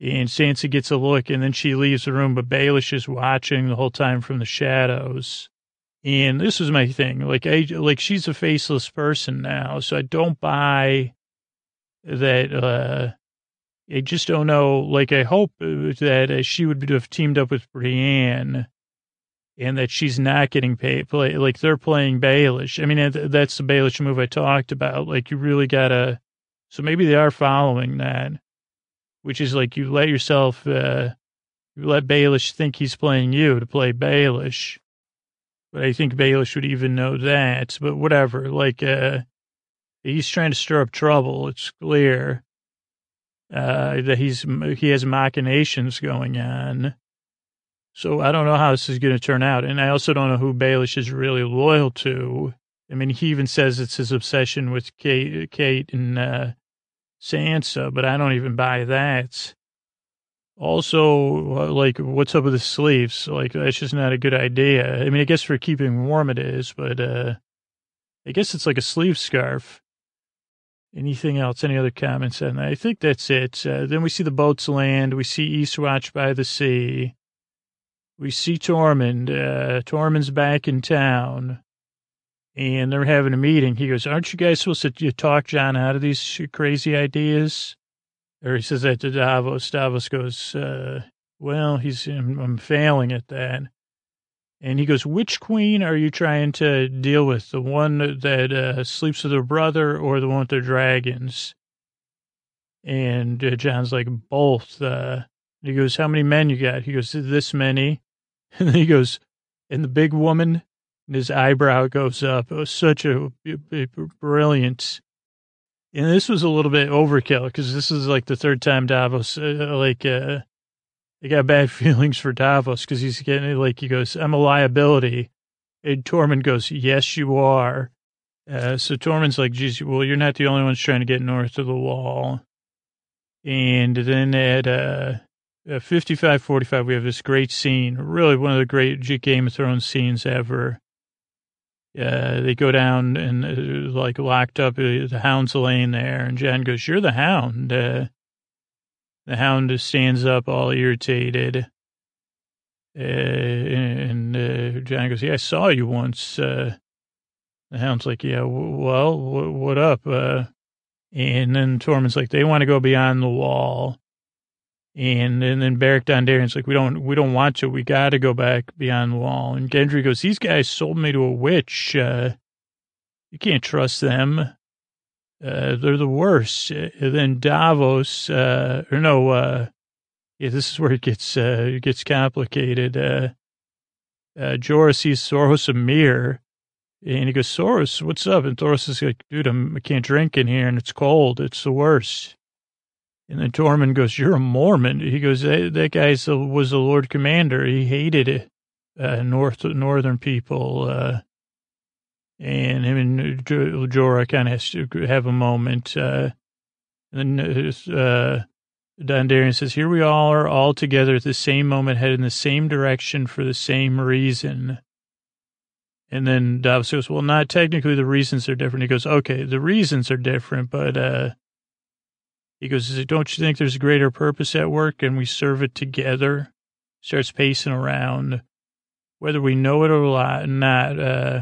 and Sansa gets a look, and then she leaves the room, but Baelish is watching the whole time from the shadows. And this was my thing. Like, I, like she's a faceless person now, so I don't buy that... Uh, I just don't know. Like, I hope that she would have teamed up with Brienne and that she's not getting paid. Play, like, they're playing Baelish. I mean, that's the Baelish move I talked about. Like, you really got to... So maybe they are following that, which is like you let yourself... Uh, you let Baelish think he's playing you to play Baelish. But I think Baelish would even know that. But whatever. Like, uh, he's trying to stir up trouble. It's clear. Uh, that he's, he has machinations going on. So I don't know how this is going to turn out. And I also don't know who Baelish is really loyal to. I mean, he even says it's his obsession with Kate, Kate and uh, Sansa, but I don't even buy that. Also, like, what's up with his sleeves? Like, that's just not a good idea. I mean, I guess for keeping warm it is, but uh, I guess it's like a sleeve scarf. Anything else? Any other comments on that? I think that's it. Uh, then we see the boats land. We see Eastwatch by the sea. We see Tormund. Uh, Tormund's back in town. And they're having a meeting. He goes, aren't you guys supposed to talk John out of these crazy ideas? Or he says that to Davos. Davos goes, uh, well, he's I'm, I'm failing at that. And he goes, which queen are you trying to deal with? The one that uh, sleeps with her brother or the one with the dragons? And uh, John's like, both. Uh, he goes, how many men you got? He goes, this many. And then he goes, and the big woman? And his eyebrow goes up. It was such a, a, a brilliant. And this was a little bit overkill because this is like the third time Davos, uh, like... Uh, I got bad feelings for Davos because he's getting, like, he goes, I'm a liability. And Tormund goes, yes, you are. Uh, so Tormund's like, geez, well, you're not the only ones trying to get north of the wall. And then at uh, fifty-five forty-five, we have this great scene, really one of the great Game of Thrones scenes ever. Uh, they go down and, uh, like, locked up uh, the hound's laying there. And Jon goes, you're the hound. Uh, The Hound stands up, all irritated. Uh, and uh, John goes, yeah, I saw you once. Uh, the Hound's like, yeah, w- well, w- what up? Uh, and then Tormund's like, they want to go beyond the wall. And, and then Beric Dondarrion's like, we don't, we don't want to. We got to go back beyond the wall. And Gendry goes, these guys sold me to a witch. Uh, you can't trust them. Uh, they're the worst. And then Davos, uh, or no, uh, yeah, this is where it gets, uh, it gets complicated. Uh, uh, Jorah sees Soros a mirror and he goes, Soros, what's up? And Soros is like, dude, I'm, I can't drink in here and it's cold. It's the worst. And then Tormund goes, you're a Mormon. He goes, that, that guy was the Lord Commander. He hated it, uh, North Northern people. Uh, and him and Jorah kind of has to have a moment. Uh, and then uh, Dondarrion says, here we all are all together at the same moment, headed in the same direction for the same reason. And then Davos goes, well, not technically, the reasons are different. He goes, okay, the reasons are different, but... Uh, He goes, don't you think there's a greater purpose at work and we serve it together? Starts pacing around, whether we know it or not. Uh,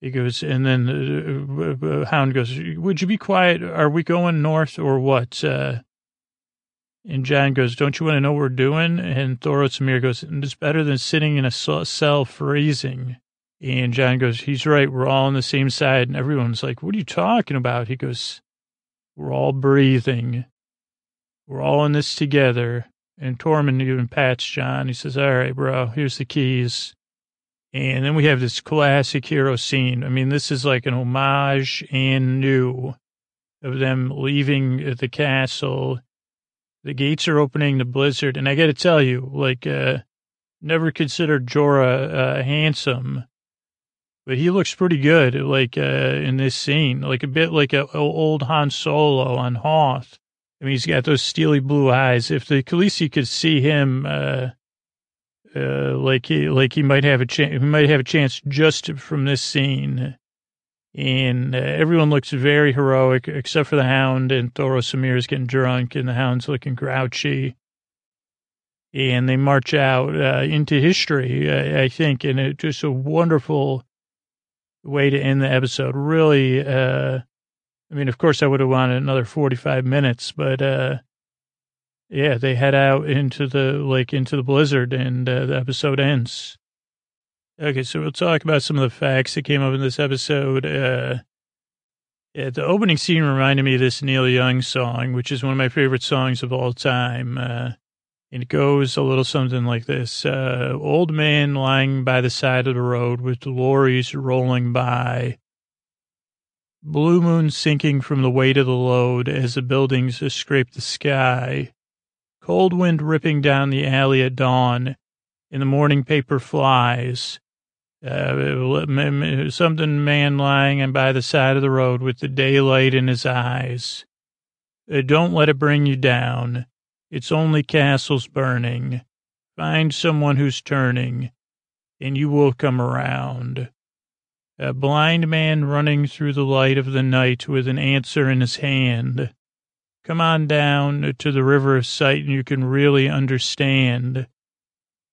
he goes, and then the Hound goes, would you be quiet? Are we going north or what? Uh, and John goes, don't you want to know what we're doing? And Thoros Amir goes, it's better than sitting in a cell freezing. And John goes, he's right. We're all on the same side. And everyone's like, what are you talking about? He goes, we're all breathing. We're all in this together. And Tormund even pats John. He says, all right, bro, here's the keys. And then we have this classic hero scene. I mean, this is like an homage and new of them leaving the castle. The gates are opening, the blizzard. And I got to tell you, like, uh, never considered Jorah uh, handsome. But he looks pretty good, like, uh, in this scene, like a bit like a, a old Han Solo on Hoth. I mean, he's got those steely blue eyes. If the Khaleesi could see him, uh, uh, like he, like he might have a chance, he might have a chance just from this scene. And uh, everyone looks very heroic except for the Hound, and Thoros Amir is getting drunk and the Hound's looking grouchy. And they march out, uh, into history, I, I think. And it just a wonderful way to end the episode. Really, uh, I mean, of course, I would have wanted another forty-five minutes, but uh, yeah, they head out into the like into the blizzard, and uh, the episode ends. Okay, so we'll talk about some of the facts that came up in this episode. Uh, yeah, the opening scene reminded me of this Neil Young song, which is one of my favorite songs of all time, uh, and it goes a little something like this. Uh, old man lying by the side of the road with lorries rolling by. Blue moon sinking from the weight of the load as the buildings scrape the sky. Cold wind ripping down the alley at dawn. In the morning paper flies. Uh, something man lying by the side of the road with the daylight in his eyes. Uh, don't let it bring you down. It's only castles burning. Find someone who's turning, and you will come around. A blind man running through the light of the night with an answer in his hand. Come on down to the river of sight, and you can really understand.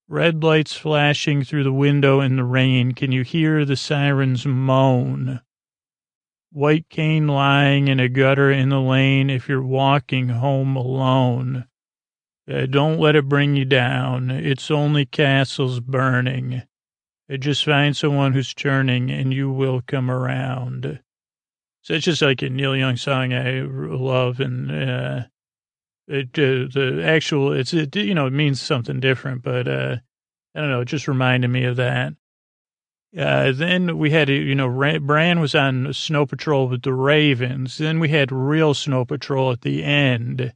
Red lights flashing through the window in the rain. Can you hear the sirens moan? White cane lying in a gutter in the lane if you're walking home alone. Uh, don't let it bring you down. It's only castles burning. Uh, just find someone who's turning, and you will come around. So it's just like a Neil Young song I love, and uh, it, uh, the actual it's it, you know it means something different, but uh, I don't know. It just reminded me of that. Uh, then we had you know Bran was on Snow Patrol with the Ravens. Then we had real Snow Patrol at the end.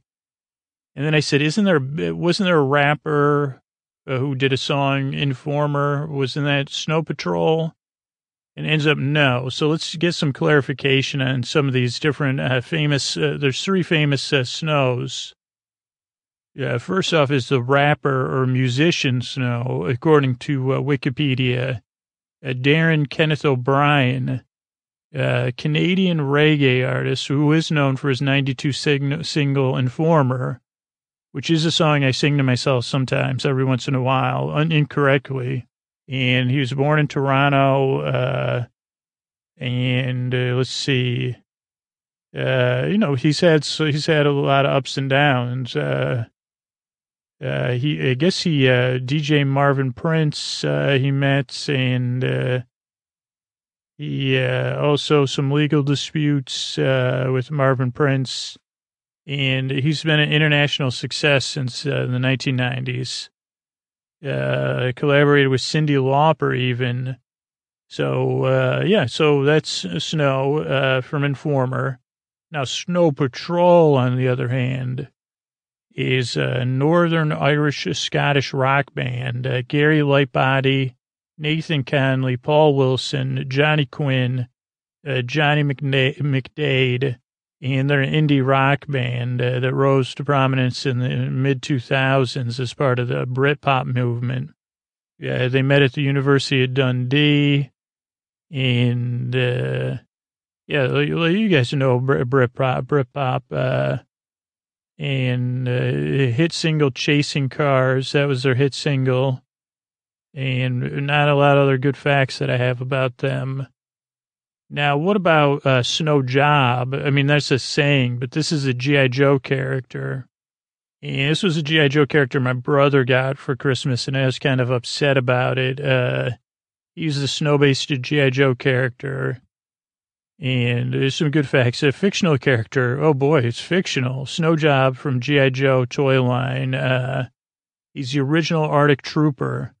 And then I said, "Isn't there? Wasn't there a rapper uh, who did a song, Informer? Wasn't that Snow Patrol?" And it ends up no. So let's get some clarification on some of these different uh, famous. Uh, there's three famous uh, Snows. Yeah, first off is the rapper or musician Snow, according to uh, Wikipedia. Uh, Darren Kenneth O'Brien. uh, Canadian reggae artist who is known for his ninety-two sing- single Informer, which is a song I sing to myself sometimes, every once in a while, un- incorrectly. And he was born in Toronto, uh, and uh, let's see, uh, you know, he's had so he's had a lot of ups and downs. Uh, uh, he, I guess he, uh, D J Marvin Prince, uh, he met, and uh, he uh, also some legal disputes uh, with Marvin Prince, and he's been an international success since uh, the nineteen nineties. Uh, collaborated with Cyndi Lauper even. So, uh, yeah, so that's Snow, uh, from Informer. Now, Snow Patrol, on the other hand, is a Northern Irish Scottish rock band. Uh, Gary Lightbody, Nathan Conley, Paul Wilson, Johnny Quinn, uh, Johnny McNa- McDade, and they're an indie rock band uh, that rose to prominence in the mid two thousands as part of the Britpop movement. Yeah, they met at the University of Dundee, and uh, yeah, you guys know Britpop, Britpop, uh, and uh, hit single "Chasing Cars." That was their hit single, and not a lot of other good facts that I have about them. Now, what about uh, Snow Job? I mean, that's a saying, but this is a G I. Joe character. And this was a G I. Joe character my brother got for Christmas, and I was kind of upset about it. Uh, he's the snow-based G I. Joe character. And there's some good facts. A fictional character. Oh, boy, it's fictional. Snow Job from G I. Joe toy line. Uh, he's the original Arctic Trooper.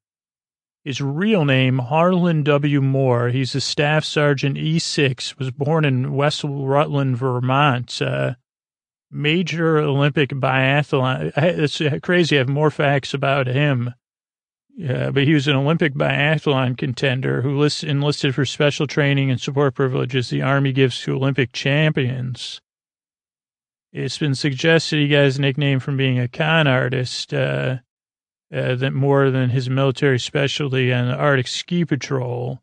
His real name, Harlan W. Moore. He's a Staff Sergeant E six, was born in West Rutland, Vermont. Uh, major Olympic biathlon. I, it's crazy. I have more facts about him. Uh, but he was an Olympic biathlon contender who list, enlisted for special training and support privileges the Army gives to Olympic champions. It's been suggested he got his nickname from being a con artist. Uh, Uh, that more than his military specialty on the Arctic Ski Patrol.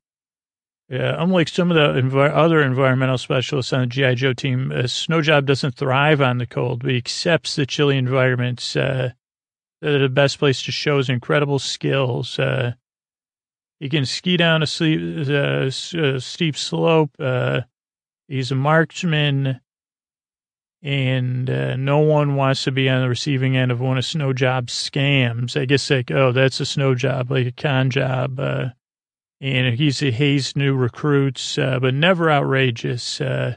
Uh, unlike some of the env- other environmental specialists on the G I. Joe team, uh, Snow Job doesn't thrive on the cold, but he accepts the chilly environments. Uh, that are the best place to show his incredible skills. Uh, he can ski down a, sleep, uh, a steep slope. Uh, he's a marksman. And uh, no one wants to be on the receiving end of one of Snow Job's scams. I guess like, oh, that's a snow job, like a con job. Uh, and he's he hazes new recruits, uh, but never outrageous. Uh,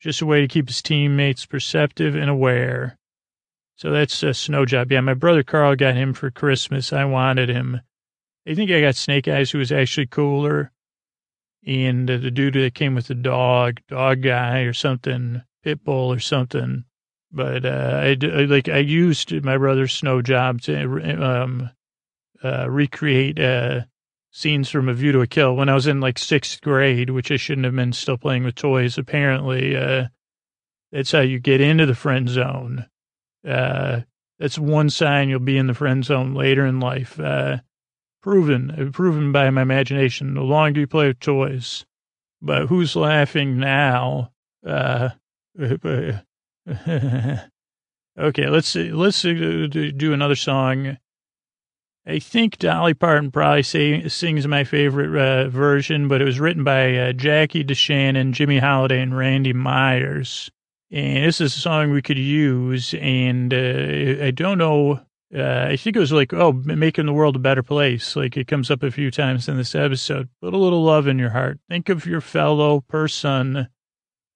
just a way to keep his teammates perceptive and aware. So that's a Snow Job. Yeah, my brother Carl got him for Christmas. I wanted him. I think I got Snake Eyes, who was actually cooler. And uh, the dude that came with the dog, dog guy or something. Pitbull or something, but uh, I, I like I used my brother's Snow Job to um, uh, recreate uh, scenes from A View to a Kill when I was in like sixth grade, which I shouldn't have been still playing with toys. Apparently, uh, that's how you get into the friend zone. Uh, that's one sign you'll be in the friend zone later in life. Uh, proven, proven by my imagination. The longer you play with toys, but who's laughing now? Uh, okay, let's let's do another song. I think Dolly Parton probably say, sings my favorite uh, version, but it was written by uh, Jackie DeShannon, Jimmy Holiday, and Randy Myers. And this is a song we could use. And uh, I don't know. Uh, I think it was like, oh, making the world a better place. Like it comes up a few times in this episode. Put a little love in your heart. Think of your fellow person.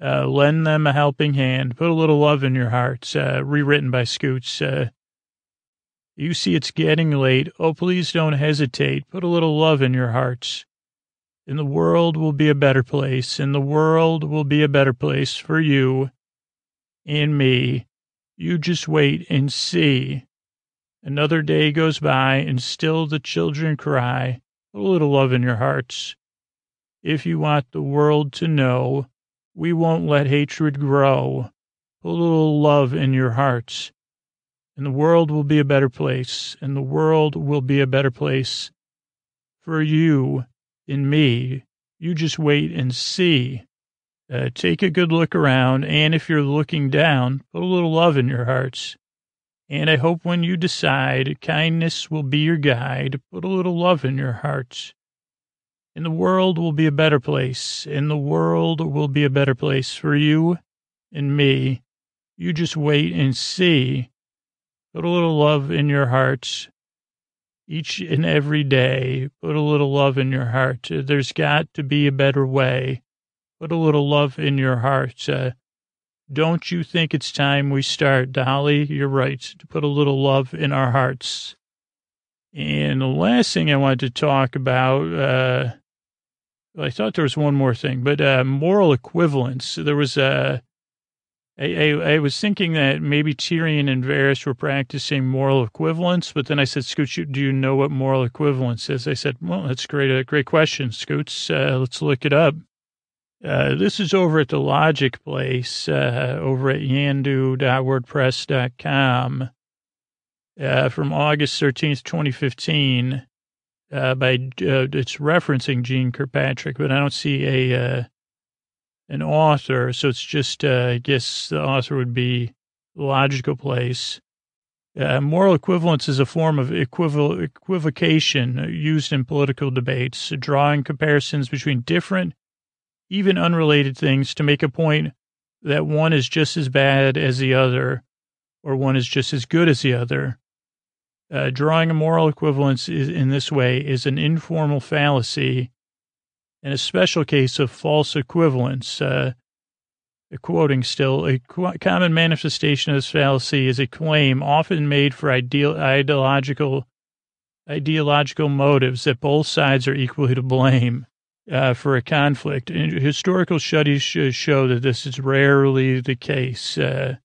Uh, lend them a helping hand. Put a little love in your hearts. Uh, rewritten by Scoots. Uh, you see it's getting late. Oh, please don't hesitate. Put a little love in your hearts. And the world will be a better place. And the world will be a better place for you and me. You just wait and see. Another day goes by and still the children cry. Put a little love in your hearts. If you want the world to know, we won't let hatred grow. Put a little love in your hearts. And the world will be a better place. And the world will be a better place for you and me. You just wait and see. Uh, take a good look around, and if you're looking down, put a little love in your hearts. And I hope when you decide, kindness will be your guide. Put a little love in your hearts. And the world will be a better place, and the world will be a better place for you and me. You just wait and see. Put a little love in your hearts. Each and every day, put a little love in your heart. There's got to be a better way. Put a little love in your heart. Uh, don't you think it's time we start, Dolly? You're right, to put a little love in our hearts. And the last thing I wanted to talk about, uh, I thought there was one more thing, but uh, moral equivalence. There was a... I, I, I was thinking that maybe Tyrion and Varys were practicing moral equivalence, but then I said, Scoots, do you know what moral equivalence is? I said, well, that's great, a great question, Scoots. Uh, let's look it up. Uh, this is over at the Logic Place, uh, over at yandu dot wordpress dot com, uh, from August thirteenth, twenty fifteen. Uh, by uh, it's referencing Gene Kirkpatrick, but I don't see a... Uh, an author, so it's just, uh, I guess the author would be Logical Place. Uh, moral equivalence is a form of equiv- equivocation used in political debates, drawing comparisons between different, even unrelated things to make a point that one is just as bad as the other, or one is just as good as the other. Uh, drawing a moral equivalence is, in this way is an informal fallacy, in a special case of false equivalence. Uh, quoting still, a qu- common manifestation of this fallacy is a claim often made for ideal, ideological, ideological motives that both sides are equally to blame uh, for a conflict. And historical studies show that this is rarely the case. Uh,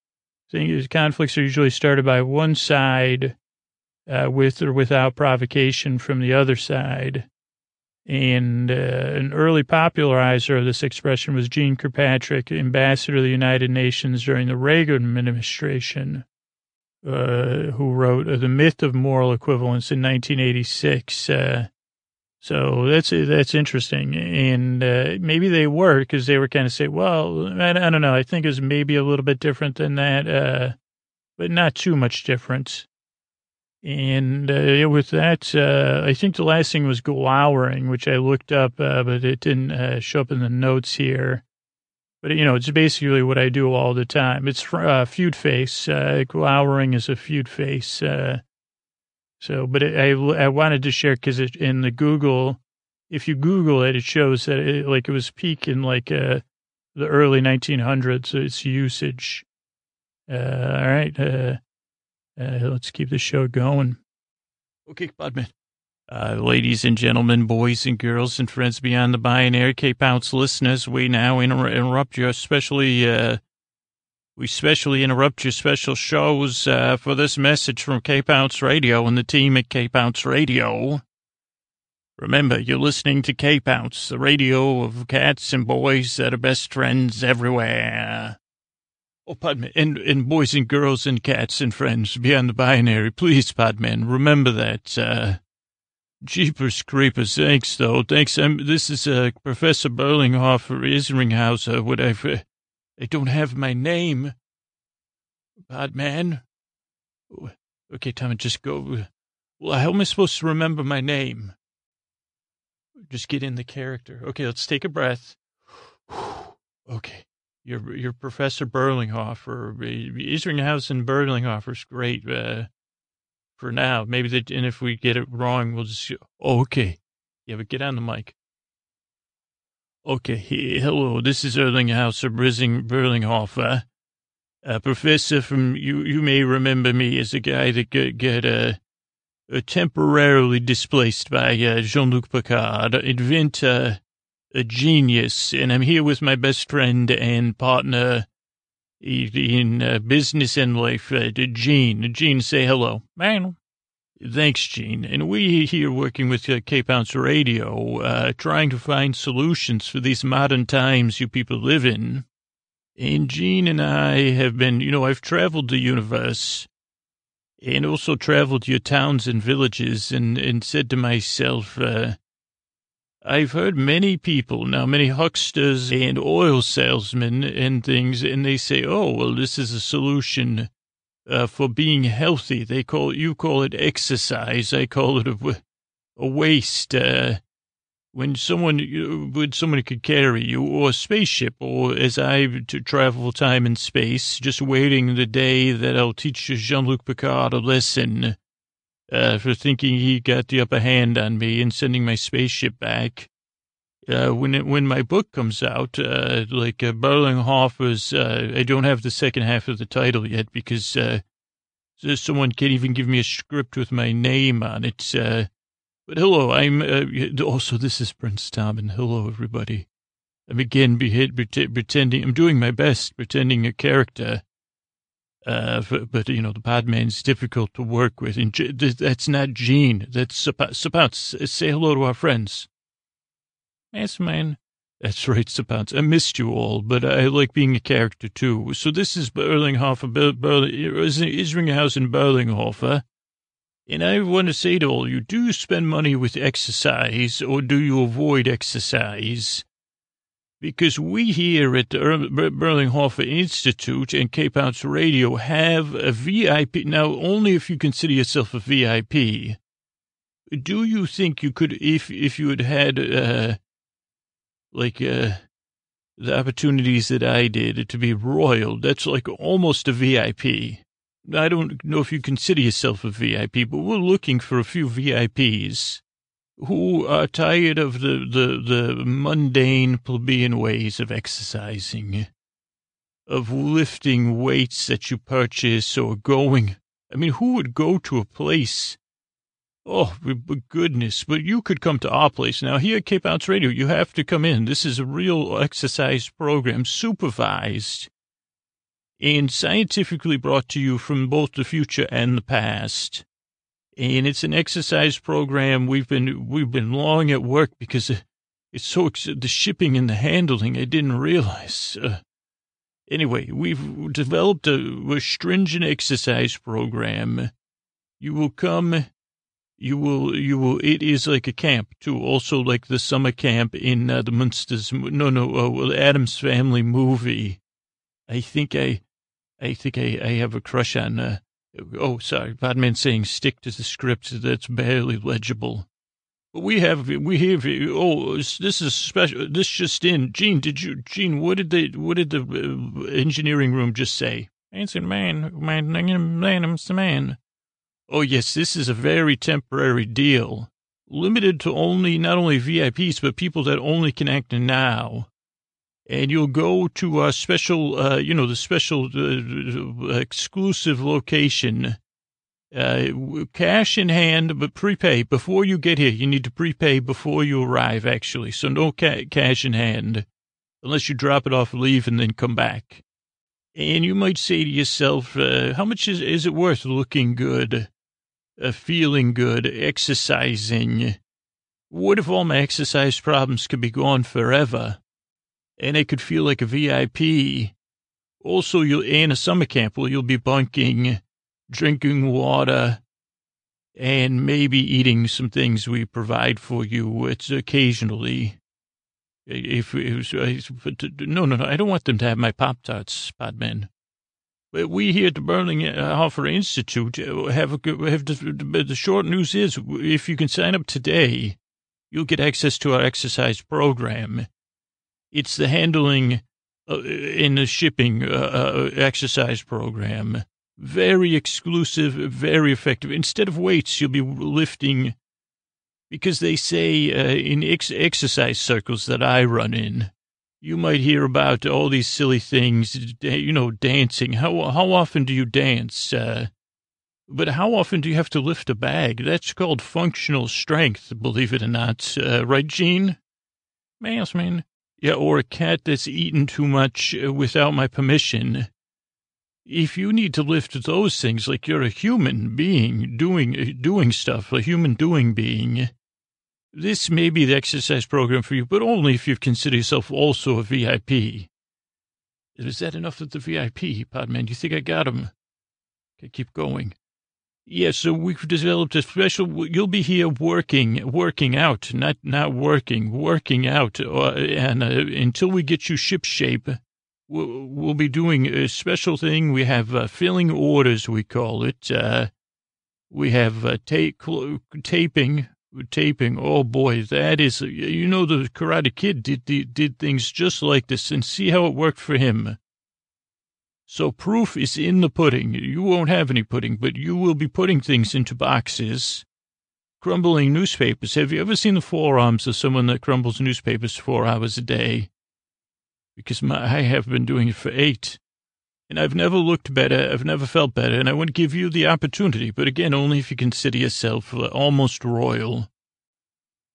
conflicts are usually started by one side uh, with or without provocation from the other side. And uh, an early popularizer of this expression was Gene Kirkpatrick, ambassador to the United Nations during the Reagan administration, uh, who wrote uh, The Myth of Moral Equivalence in nineteen eighty-six. Uh, so that's that's interesting. And uh, maybe they were, because they were kind of saying, well, I, I don't know, I think it was maybe a little bit different than that, uh, but not too much different. And uh, with that, uh, I think the last thing was glowering, which I looked up, uh, but it didn't uh, show up in the notes here. But, you know, it's basically what I do all the time. It's uh, feud face. Uh, glowering is a feud face. Uh, so, but it, I, I wanted to share because in the Google, if you Google it, it shows that it, like it was peak in like uh, the early nineteen hundreds, its usage. Uh, all right. Uh, Uh, let's keep the show going. Okay, Podman. Uh, ladies and gentlemen, boys and girls, and friends beyond the binary, K-Pounce listeners, we now inter- interrupt your specially, uh, we specially interrupt your special shows uh, for this message from K-Pounce Radio and the team at K-Pounce Radio. Remember, you're listening to K-Pounce, the radio of cats and boys that are best friends everywhere. Oh, Podman, and, and boys and girls and cats and friends beyond the binary, please, Podman, remember that. Uh, Jeepers creepers, thanks, though, thanks. I'm, this is uh, Professor Berlinghoff Isringhauser, what I've, uh, I don't have my name, Podman. Oh, okay, Tommen, just go. Well, how am I supposed to remember my name? Just get in the character. Okay, let's take a breath. Okay. Your your Professor Berlinghofer, Isringhausen Berlinghofer's great uh, for now. Maybe that, and if we get it wrong, we'll just, oh, okay. Yeah, but get on the mic. Okay, hey, hello, this is Erlinghauser Berlinghofer, a professor from, you you may remember me as a guy that got, got uh, temporarily displaced by uh, Jean-Luc Picard, inventor, a genius, and I'm here with my best friend and partner in uh, business and life, uh, Gene. Gene, say hello. Man. Thanks, Gene. And we're here working with uh, K-Pounce Radio, uh, trying to find solutions for these modern times you people live in. And Gene and I have been, you know, I've traveled the universe and also traveled your towns and villages and, and said to myself, uh, I've heard many people now, many hucksters and oil salesmen and things, and they say, oh, well, this is a solution uh, for being healthy. They call it, you call it exercise. I call it a, a waste. Uh, when someone, you, when someone could carry you, or a spaceship, or as I to travel time and space, just waiting the day that I'll teach Jean-Luc Picard a lesson. Uh, for thinking he got the upper hand on me and sending my spaceship back. Uh, when it, when my book comes out, uh, like uh, Berlinghofer's, uh, I don't have the second half of the title yet because uh, someone can't even give me a script with my name on it. Uh, but hello, I'm uh, also this is Prince Tommen. Hello, everybody. I'm again be- be- pretending. I'm doing my best pretending a character. Uh, but, you know, the podman's difficult to work with. And that's not Gene. That's Sapouts. Say hello to our friends. Yes, man. That's right, Sapouts. I missed you all, but I like being a character, too. So this is Berlinghofer, Ber- Ber- Isringerhaus in Berlinghofer. And I want to say to all you, do you spend money with exercise or do you avoid exercise? Because we here at the Berlinghofer Institute and Cape Outs Radio have a V I P. Now, only if you consider yourself a V I P. Do you think you could, if if you had had, uh, like, uh, the opportunities that I did to be royal, that's like almost a V I P. I don't know if you consider yourself a V I P, but we're looking for a few V I Ps. Who are tired of the, the, the mundane plebeian ways of exercising, of lifting weights that you purchase or going. I mean, who would go to a place? Oh, goodness, but you could come to our place. Now, here at Cape Outs Radio, you have to come in. This is a real exercise program, supervised and scientifically brought to you from both the future and the past. And it's an exercise program. We've been we've been long at work because it's so the shipping and the handling. I didn't realize. Uh, anyway, we've developed a, a stringent exercise program. You will come. You will you will. It is like a camp too. Also like the summer camp in uh, the Munsters. No no. Uh, well, Adam's Family movie. I think I, I think I, I have a crush on. Uh, Oh, sorry, Podman saying stick to the script that's barely legible. But we have, we have, oh, this is special, this just in. Gene, did you, Gene, what did they, what did the engineering room just say? Answer, man, man, man, I'm the man. Oh, yes, this is a very temporary deal. Limited to only, not only V I Ps, but people that only can act now. And you'll go to a special, uh, you know, the special uh, exclusive location, uh, cash in hand, but prepay. Before you get here, you need to prepay before you arrive, actually. So no ca- cash in hand, unless you drop it off, leave, and then come back. And you might say to yourself, uh, how much is, is it worth looking good, uh, feeling good, exercising? What if all my exercise problems could be gone forever? And I could feel like a V I P. Also, you'll in a summer camp where you'll be bunking, drinking water, and maybe eating some things we provide for you. It's occasionally. If, if, if no, no, no, I don't want them to have my Pop-Tarts, Podman. But we here at the Berlinghofer Institute have a, have the, the short news is if you can sign up today, you'll get access to our exercise program. It's the handling uh, in the shipping uh, uh, exercise program. Very exclusive, very effective. Instead of weights, you'll be lifting, because they say uh, in ex- exercise circles that I run in, you might hear about all these silly things, you know, dancing. How how often do you dance? Uh, but how often do you have to lift a bag? That's called functional strength, believe it or not. Uh, right, Gene? Yes, man. Yeah, or a cat that's eaten too much without my permission. If you need to lift those things, like you're a human being doing doing stuff, a human doing being, this may be the exercise program for you, but only if you consider yourself also a V I P. Is that enough of the V I P, Podman? You think I got him? Okay, keep going. Yes, yeah, so we've developed a special. You'll be here working, working out, not not working, working out, uh, and uh, until we get you shipshape, we'll, we'll be doing a special thing. We have uh, filling orders, we call it. Uh, we have uh, ta- cl- taping, taping. Oh boy, that is. You know, the Karate Kid did, did did things just like this, and see how it worked for him. So proof is in the pudding. You won't have any pudding, but you will be putting things into boxes, crumbling newspapers. Have you ever seen the forearms of someone that crumbles newspapers four hours a day? Because my, I have been doing it for eight, and I've never looked better. I've never felt better, and I would give you the opportunity, but again, only if you consider yourself almost royal.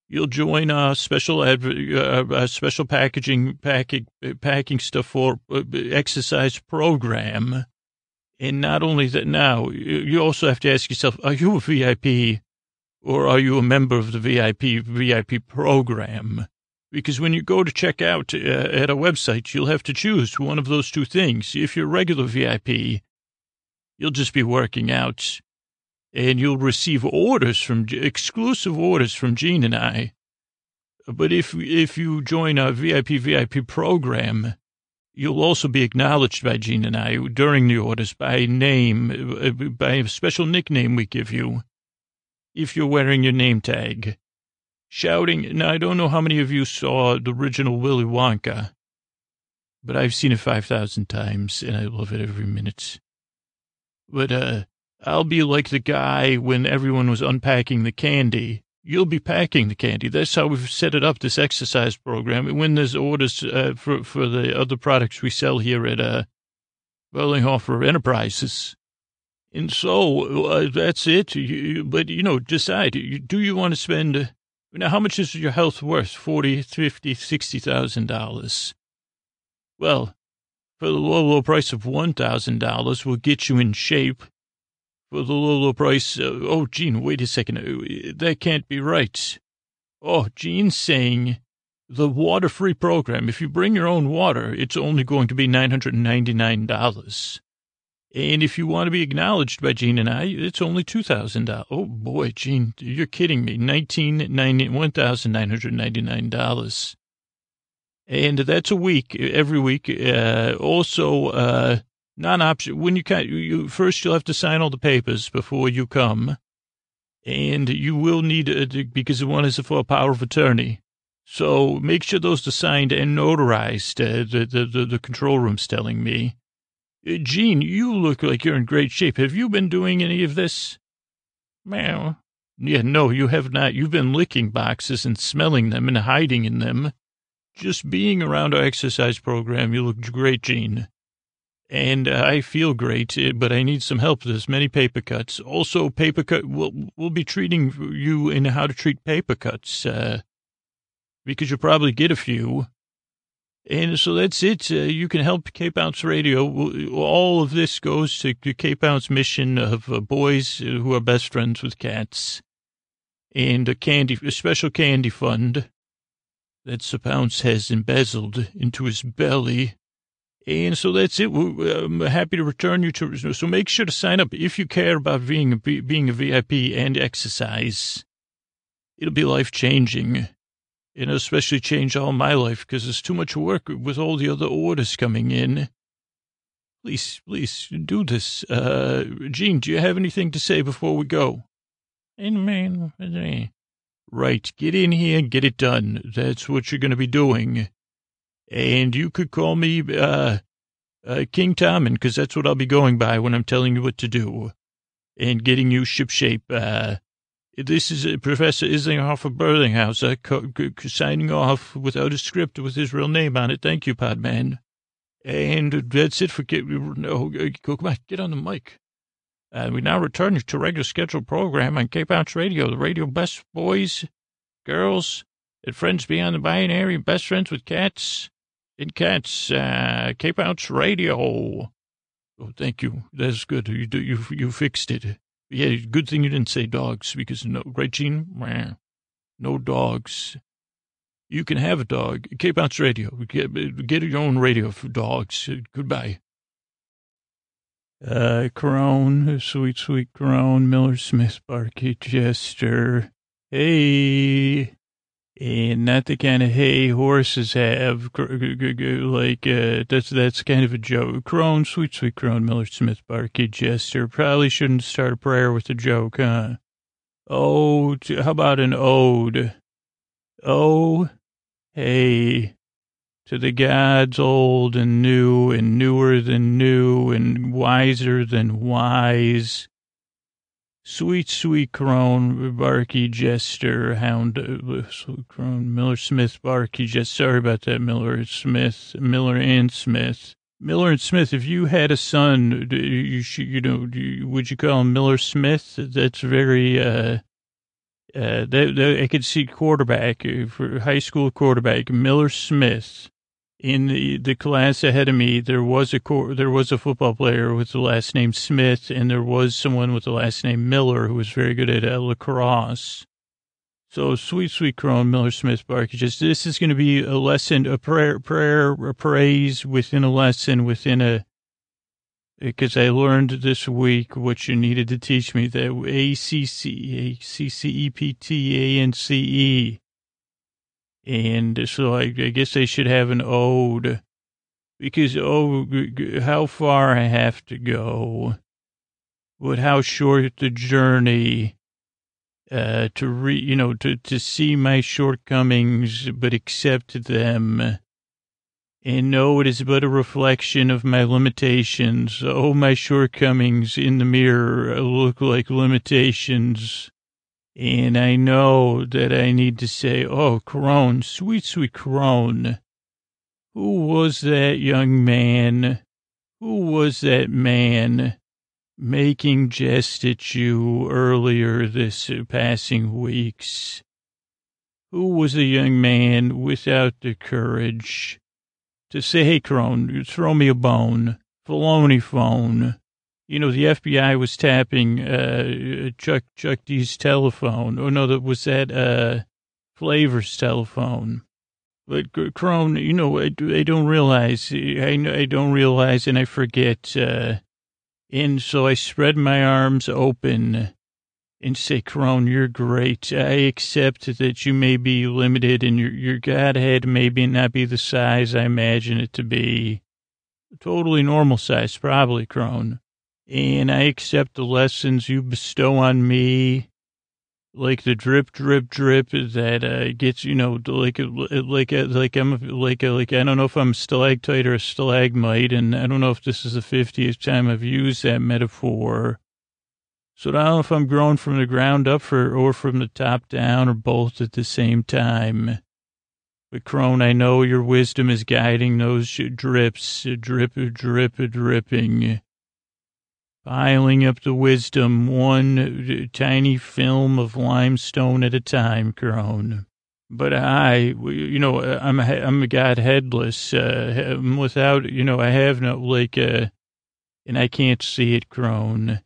You'll join our special adver- uh, our special packaging packing packing stuff for uh, exercise program, and not only that. Now you also have to ask yourself: are you a V I P, or are you a member of the V I P V I P program? Because when you go to check out uh, at a website, you'll have to choose one of those two things. If you're a regular V I P, you'll just be working out. And you'll receive orders from, exclusive orders from Gene and I. But if if you join our V I P V I P program, you'll also be acknowledged by Gene and I during the orders by name, by a special nickname we give you, if you're wearing your name tag. Shouting, now I don't know how many of you saw the original Willy Wonka, but I've seen it five thousand times, and I love it every minute. But, uh... I'll be like the guy when everyone was unpacking the candy. You'll be packing the candy. That's how we've set it up, this exercise program. And when there's orders uh, for, for the other products we sell here at uh, Bellinghofer Enterprises. And so uh, that's it. You, but, you know, decide. Do you want to spend... Uh, now, how much is your health worth? forty thousand dollars, fifty thousand dollars, sixty thousand dollars. Well, for the low, low price of one thousand dollars, we'll get you in shape. For the low, low price, uh, oh, Gene, wait a second, uh, that can't be right. Oh, Gene's saying the water-free program, if you bring your own water, it's only going to be nine hundred ninety-nine dollars. And if you want to be acknowledged by Gene and I, it's only two thousand dollars. Oh, boy, Gene, you're kidding me, nineteen ninety-nine dollars. And that's a week, every week. Uh, also, uh... non-option, when you can, you, first you'll have to sign all the papers before you come, and you will need, a, because one is for a power of attorney, so make sure those are signed and notarized, uh, the, the, the, the control room's telling me. Uh, Gene, you look like you're in great shape. Have you been doing any of this? Meow. Yeah, no, you have not. You've been licking boxes and smelling them and hiding in them. Just being around our exercise program, you look great, Gene. And uh, I feel great, but I need some help. There's many paper cuts. Also, paper cut. We'll, we'll be treating you in how to treat paper cuts, uh, because you'll probably get a few. And so that's it. Uh, you can help Cape Bounce Radio. All of this goes to Cape Bounce mission of uh, boys who are best friends with cats, and a candy, a special candy fund that Sir Pounce has embezzled into his belly. And so that's it. I'm happy to return you to. So make sure to sign up if you care about being being a V I P and exercise. It'll be life changing, and especially change all my life because there's too much work with all the other orders coming in. Please, please do this. Uh, Gene, do you have anything to say before we go? Right, get in here and get it done. That's what you're going to be doing. And you could call me uh, uh, King Tommen, because that's what I'll be going by when I'm telling you what to do and getting you shipshape. Uh, this is uh, Professor Isinghoff of Berlinghauser co- co- signing off without a script with his real name on it. Thank you, Podman. And that's it for get, no, come on, get on the mic. Uh, we now return to regular scheduled program on Cape Bounce Radio, the radio best boys, girls, and friends beyond the binary, best friends with cats. In cats, uh, Cape Outs Radio. Oh, thank you. That's good. You do, you you fixed it. Yeah, good thing you didn't say dogs because no, right, Gene? No dogs. You can have a dog. Cape Outs Radio. Get, get your own radio for dogs. Goodbye. uh, Crone, sweet, sweet Crone, Miller Smith, Barkey, Chester, hey, and not the kind of hay horses have, like, uh, that's, that's kind of a joke. Crone, sweet, sweet Crone, Miller Smith, Barkey, Chester, probably shouldn't start a prayer with a joke, huh? Oh, how about an ode? Oh, hey. To the gods old and new and newer than new and wiser than wise. Sweet, sweet Crone, Barky, Jester, Hound, Crone, Miller Smith, Barky, Jester. Sorry about that, Miller Smith, Miller and Smith. Miller and Smith, if you had a son, you should, you know, would you call him Miller Smith? That's very, uh, uh, that, that, I could see quarterback, for high school quarterback, Miller Smith. In the, the class ahead of me, there was a there was a football player with the last name Smith, and there was someone with the last name Miller who was very good at uh, lacrosse. So sweet, sweet Crone, Miller Smith, Barkey. Just this is going to be a lesson, a prayer, prayer, a praise within a lesson, within a. Because I learned this week what you needed to teach me, that A C C A C C E P T A N C E. And so I, I guess I should have an ode, because, oh, how far I have to go, but how short the journey, uh, to re, you know, to, to see my shortcomings, but accept them, and know it is but a reflection of my limitations. Oh, my shortcomings in the mirror look like limitations. And I know that I need to say, oh, Crone, sweet, sweet Crone, who was that young man? Who was that man making jest at you earlier this uh, passing weeks? Who was the young man without the courage to say, hey, Crone, throw me a bone, Filoni phone? You know, the F B I was tapping uh, Chuck Chuck D's telephone. Oh, no, that was that uh, Flavor's telephone. But Crone, you know, I, I don't realize. I I don't realize, and I forget. Uh, and so I spread my arms open and say, Crone, you're great. I accept that you may be limited, and your your Godhead may be not be the size I imagine it to be. Totally normal size, probably, Crone. And I accept the lessons you bestow on me, like the drip, drip, drip that uh, gets, you know, like like like I'm like like I don't know if I'm a stalactite or a stalagmite, and I don't know if this is the fiftieth time I've used that metaphor. So I don't know if I'm growing from the ground up or or from the top down or both at the same time. But Crone, I know your wisdom is guiding those drips, drip, drip, dripping. Piling up the wisdom, one tiny film of limestone at a time, Crone. But I, you know, I'm a, I'm a god headless. Uh, I'm without, you know, I have no, like, uh, and I can't see it, Crone.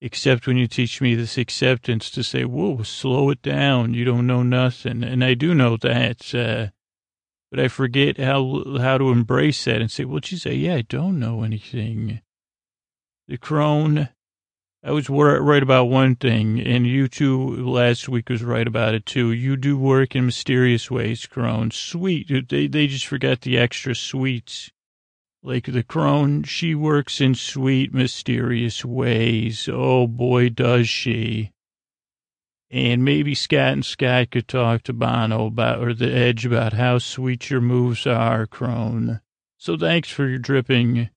Except when you teach me this acceptance to say, whoa, slow it down. You don't know nothing. And I do know that. Uh, but I forget how how to embrace that and say, well, geez, yeah, I don't know anything. The Crone, I was right about one thing, and you two last week was right about it too. You do work in mysterious ways, Crone. Sweet, they they just forgot the extra sweets. Like the Crone, she works in sweet, mysterious ways. Oh boy, does she! And maybe Scott and Scott could talk to Bono about or the Edge about how sweet your moves are, Crone. So thanks for your dripping.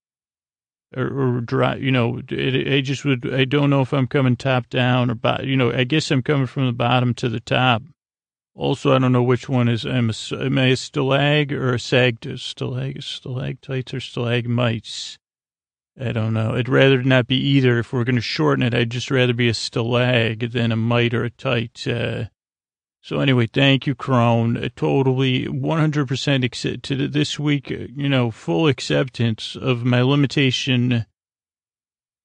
Or, or dry, you know, it, I just would, I don't know if I'm coming top down or bottom, you know, I guess I'm coming from the bottom to the top. Also, I don't know which one is, am I, am I a stalag or a sag, stalag, stalactites or stalagmites? I don't know. I'd rather not be either. If we're going to shorten it, I'd just rather be a stalag than a mite or a tite. Uh, so anyway, thank you, Crone. Totally, one hundred percent accept to this week, you know, full acceptance of my limitation.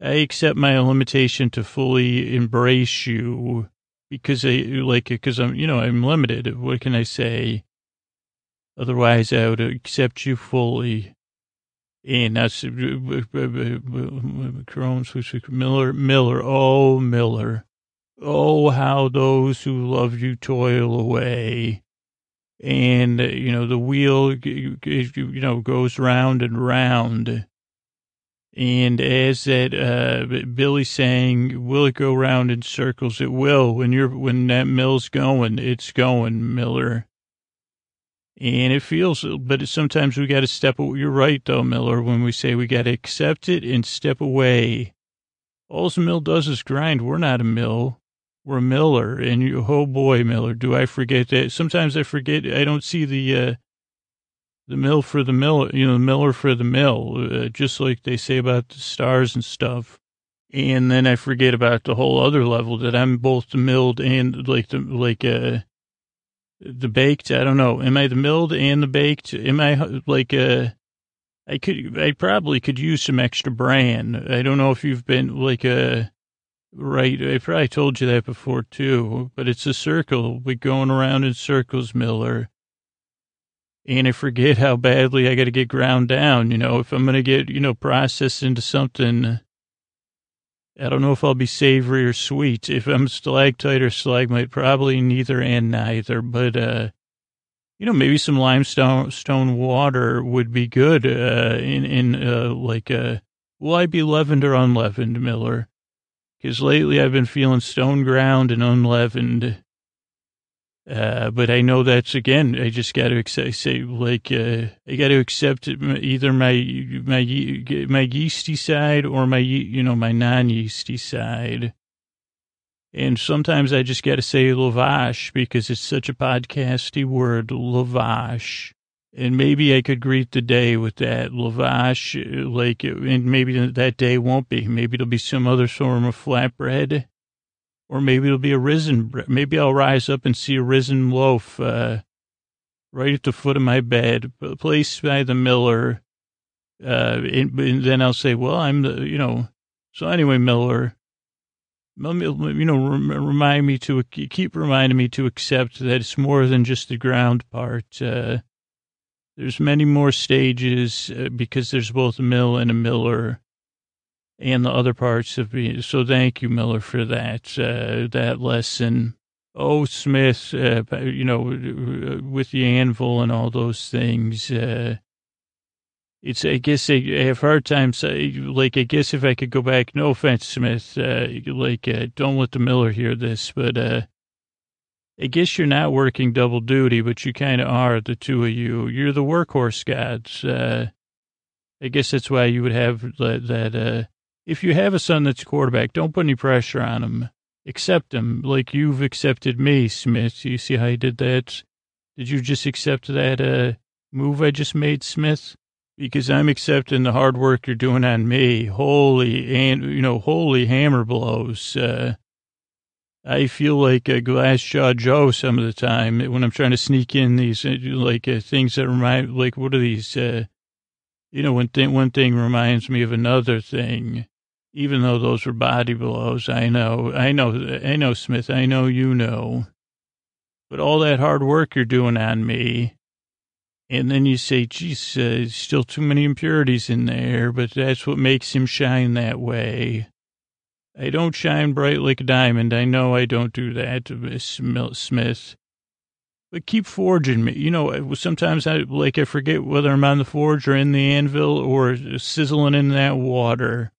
I accept my limitation to fully embrace you because I like it, because I'm, you know, I'm limited. What can I say? Otherwise, I would accept you fully. And that's Miller, Miller, oh, Miller. Oh, how those who love you toil away. And, you know, the wheel, you know, goes round and round. And as that uh, Billy sang, will it go round in circles? It will. When you're when that mill's going, it's going, Miller. And it feels, but it, sometimes we got to step away. You're right, though, Miller, when we say we got to accept it and step away. All the mill does is grind. We're not a mill. We're a miller. And, you, oh, boy, Miller, do I forget that. Sometimes I forget. I don't see the... Uh, The mill for the mill, you know, the miller for the mill, uh, just like they say about the stars and stuff. And then I forget about the whole other level that I'm both the milled and like the, like, uh, the baked. I don't know. Am I the milled and the baked? Am I like, uh, I could, I probably could use some extra bran. I don't know if you've been like, uh, right. I probably told you that before too, but it's a circle. We're going around in circles, Miller. And I forget how badly I got to get ground down, you know, if I'm going to get, you know, processed into something. I don't know if I'll be savory or sweet. If I'm stalactite or stalagmite, probably neither and neither. But, uh, you know, maybe some limestone stone water would be good uh, in, in uh, like, uh, will I be leavened or unleavened, Miller? Because lately I've been feeling stone ground and unleavened. Uh, but I know that's, again, I just got to accept, say, like, uh, I got to accept either my, my, my yeasty side or my, you know, my non-yeasty side. And sometimes I just got to say lavash because it's such a podcasty word, lavash. And maybe I could greet the day with that lavash, like, and maybe that day won't be. Maybe it'll be some other form of flatbread. Or maybe it'll be a risen, maybe I'll rise up and see a risen loaf uh, right at the foot of my bed, placed by the miller. Uh, and, and then I'll say, well, I'm the, you know, so anyway, Miller, you know, remind me to, keep reminding me to accept that it's more than just the ground part. Uh, there's many more stages uh, because there's both a mill and a miller. And the other parts of me. So thank you, Miller, for that, uh, that lesson. Oh, Smith, uh, you know, with the anvil and all those things. Uh, it's, I guess I have hard times. Like, I guess if I could go back, no offense, Smith, uh, like, uh, don't let the Miller hear this, but, uh, I guess you're not working double duty, but you kind of are, the two of you. You're the workhorse gods. Uh, I guess that's why you would have that, that uh, if you have a son that's a quarterback, don't put any pressure on him. Accept him like you've accepted me, Smith. You see how I did that? Did you just accept that uh, move I just made, Smith? Because I'm accepting the hard work you're doing on me. Holy, and you know, holy hammer blows. Uh, I feel like a Glass-Jaw Joe some of the time when I'm trying to sneak in these like uh, things that remind, like, what are these? Uh, you know, when th- one thing reminds me of another thing. Even though those were body blows, I know, I know, I know, Smith, I know you know. But all that hard work you're doing on me, and then you say, geez, uh, still too many impurities in there, but that's what makes him shine that way. I don't shine bright like a diamond. I know I don't do that, Smith. But keep forging me. You know, sometimes I, like, I forget whether I'm on the forge or in the anvil or sizzling in that water.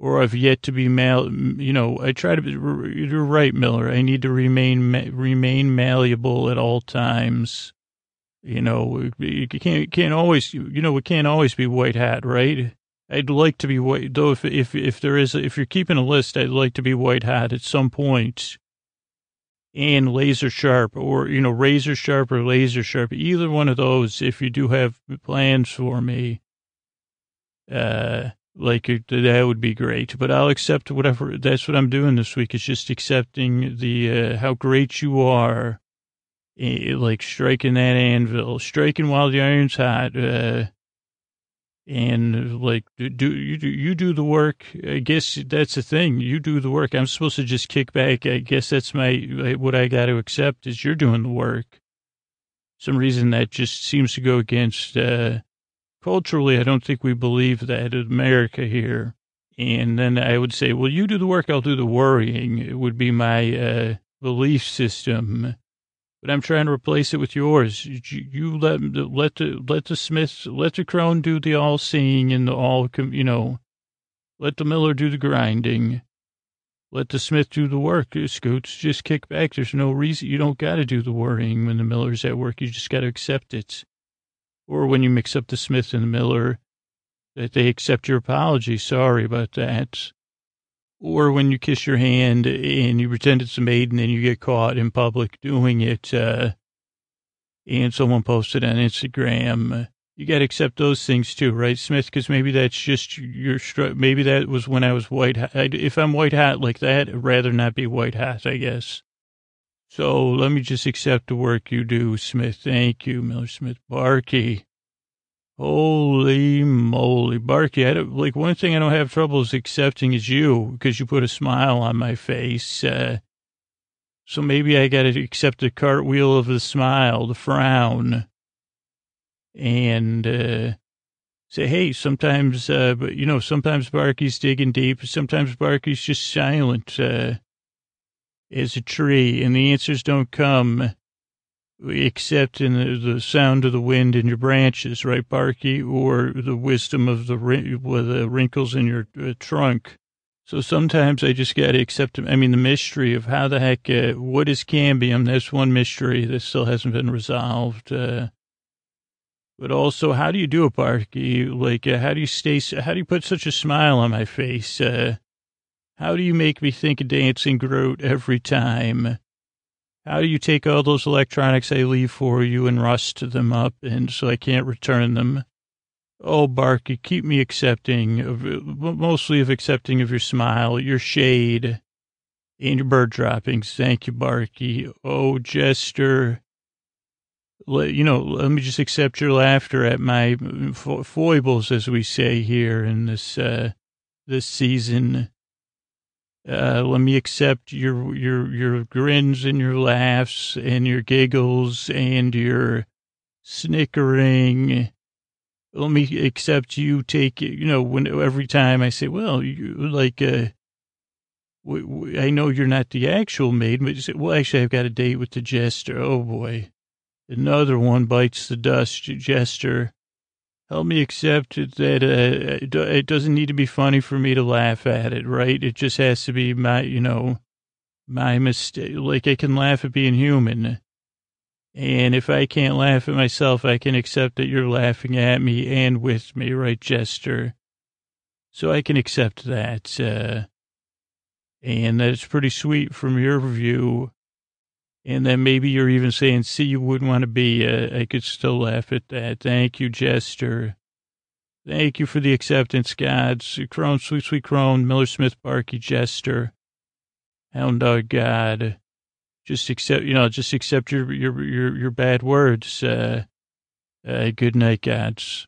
Or I've yet to be mal, you know, I try to be, you're right, Miller, I need to remain, remain malleable at all times. You know, you can't, can't always, you know, we can't always be white hat, right? I'd like to be white, though, if, if, if there is, if you're keeping a list, I'd like to be white hat at some point. And laser sharp or, you know, razor sharp or laser sharp, either one of those, if you do have plans for me. Uh, Like, that would be great, but I'll accept whatever, that's what I'm doing this week. It's just accepting the, uh, how great you are, uh, like striking that anvil, striking while the iron's hot, uh, and like, do you, do you do the work? I guess that's the thing. You do the work. I'm supposed to just kick back. I guess that's my, what I got to accept is you're doing the work. Some reason that just seems to go against, uh, culturally, I don't think we believe that in America here. And then I would say, well, you do the work, I'll do the worrying. It would be my uh, belief system. But I'm trying to replace it with yours. You let let the let the Smiths, let the crone do the all seeing and the all, you know, let the miller do the grinding, let the smith do the work. Scoots, just kick back. There's no reason you don't got to do the worrying when the miller's at work. You just got to accept it. Or when you mix up the smith and the miller, that they accept your apology. Sorry about that. Or when you kiss your hand and you pretend it's a maiden and you get caught in public doing it, uh, and someone posted on Instagram, you got to accept those things too, right, Smith? Because maybe that's just your, maybe that was when I was white hot. If I'm white hot like that, I'd rather not be white hot, I guess. So let me just accept the work you do, Smith. Thank you, Miller Smith. Barky. Holy moly, Barky. I don't, like, one thing I don't have trouble is accepting is you, because you put a smile on my face. Uh, so maybe I got to accept the cartwheel of the smile, the frown, and uh, say, hey, sometimes, uh, but you know, sometimes Barky's digging deep. Sometimes Barky's just silent uh, as a tree, and the answers don't come. Except in the, the sound of the wind in your branches, right, Barky, or the wisdom of the, the wrinkles in your uh, trunk. So sometimes I just got to accept, I mean, the mystery of how the heck, uh, what is cambium? That's one mystery that still hasn't been resolved. Uh, but also, how do you do it, Barky? Like, uh, how do you stay, how do you put such a smile on my face? Uh, how do you make me think of Dancing Groot every time? How do you take all those electronics I leave for you and rust them up and so I can't return them? Oh, Barky, keep me accepting, of, mostly of accepting of your smile, your shade, and your bird droppings. Thank you, Barky. Oh, Jester, let, you know, let me just accept your laughter at my fo- foibles, as we say here in this uh, this season. Uh, let me accept your, your, your grins and your laughs and your giggles and your snickering. Let me accept you take, you know, when, every time I say, well, you, like, uh, w- w- I know you're not the actual maid, but you say, well, actually, I've got a date with the jester. Oh, boy. Another one bites the dust, jester. Help me accept that uh, it doesn't need to be funny for me to laugh at it, right? It just has to be my, you know, my mistake. Like, I can laugh at being human. And if I can't laugh at myself, I can accept that you're laughing at me and with me, right, Jester? So I can accept that. Uh, and that's pretty sweet from your view. And then maybe you're even saying, see, you wouldn't want to be, uh, I could still laugh at that. Thank you, Jester. Thank you for the acceptance, gods. Crone, sweet, sweet crone, Miller Smith, Barky, Jester. Hound dog god. Just accept, you know, just accept your, your, your, your bad words. Uh, uh, good night, gods.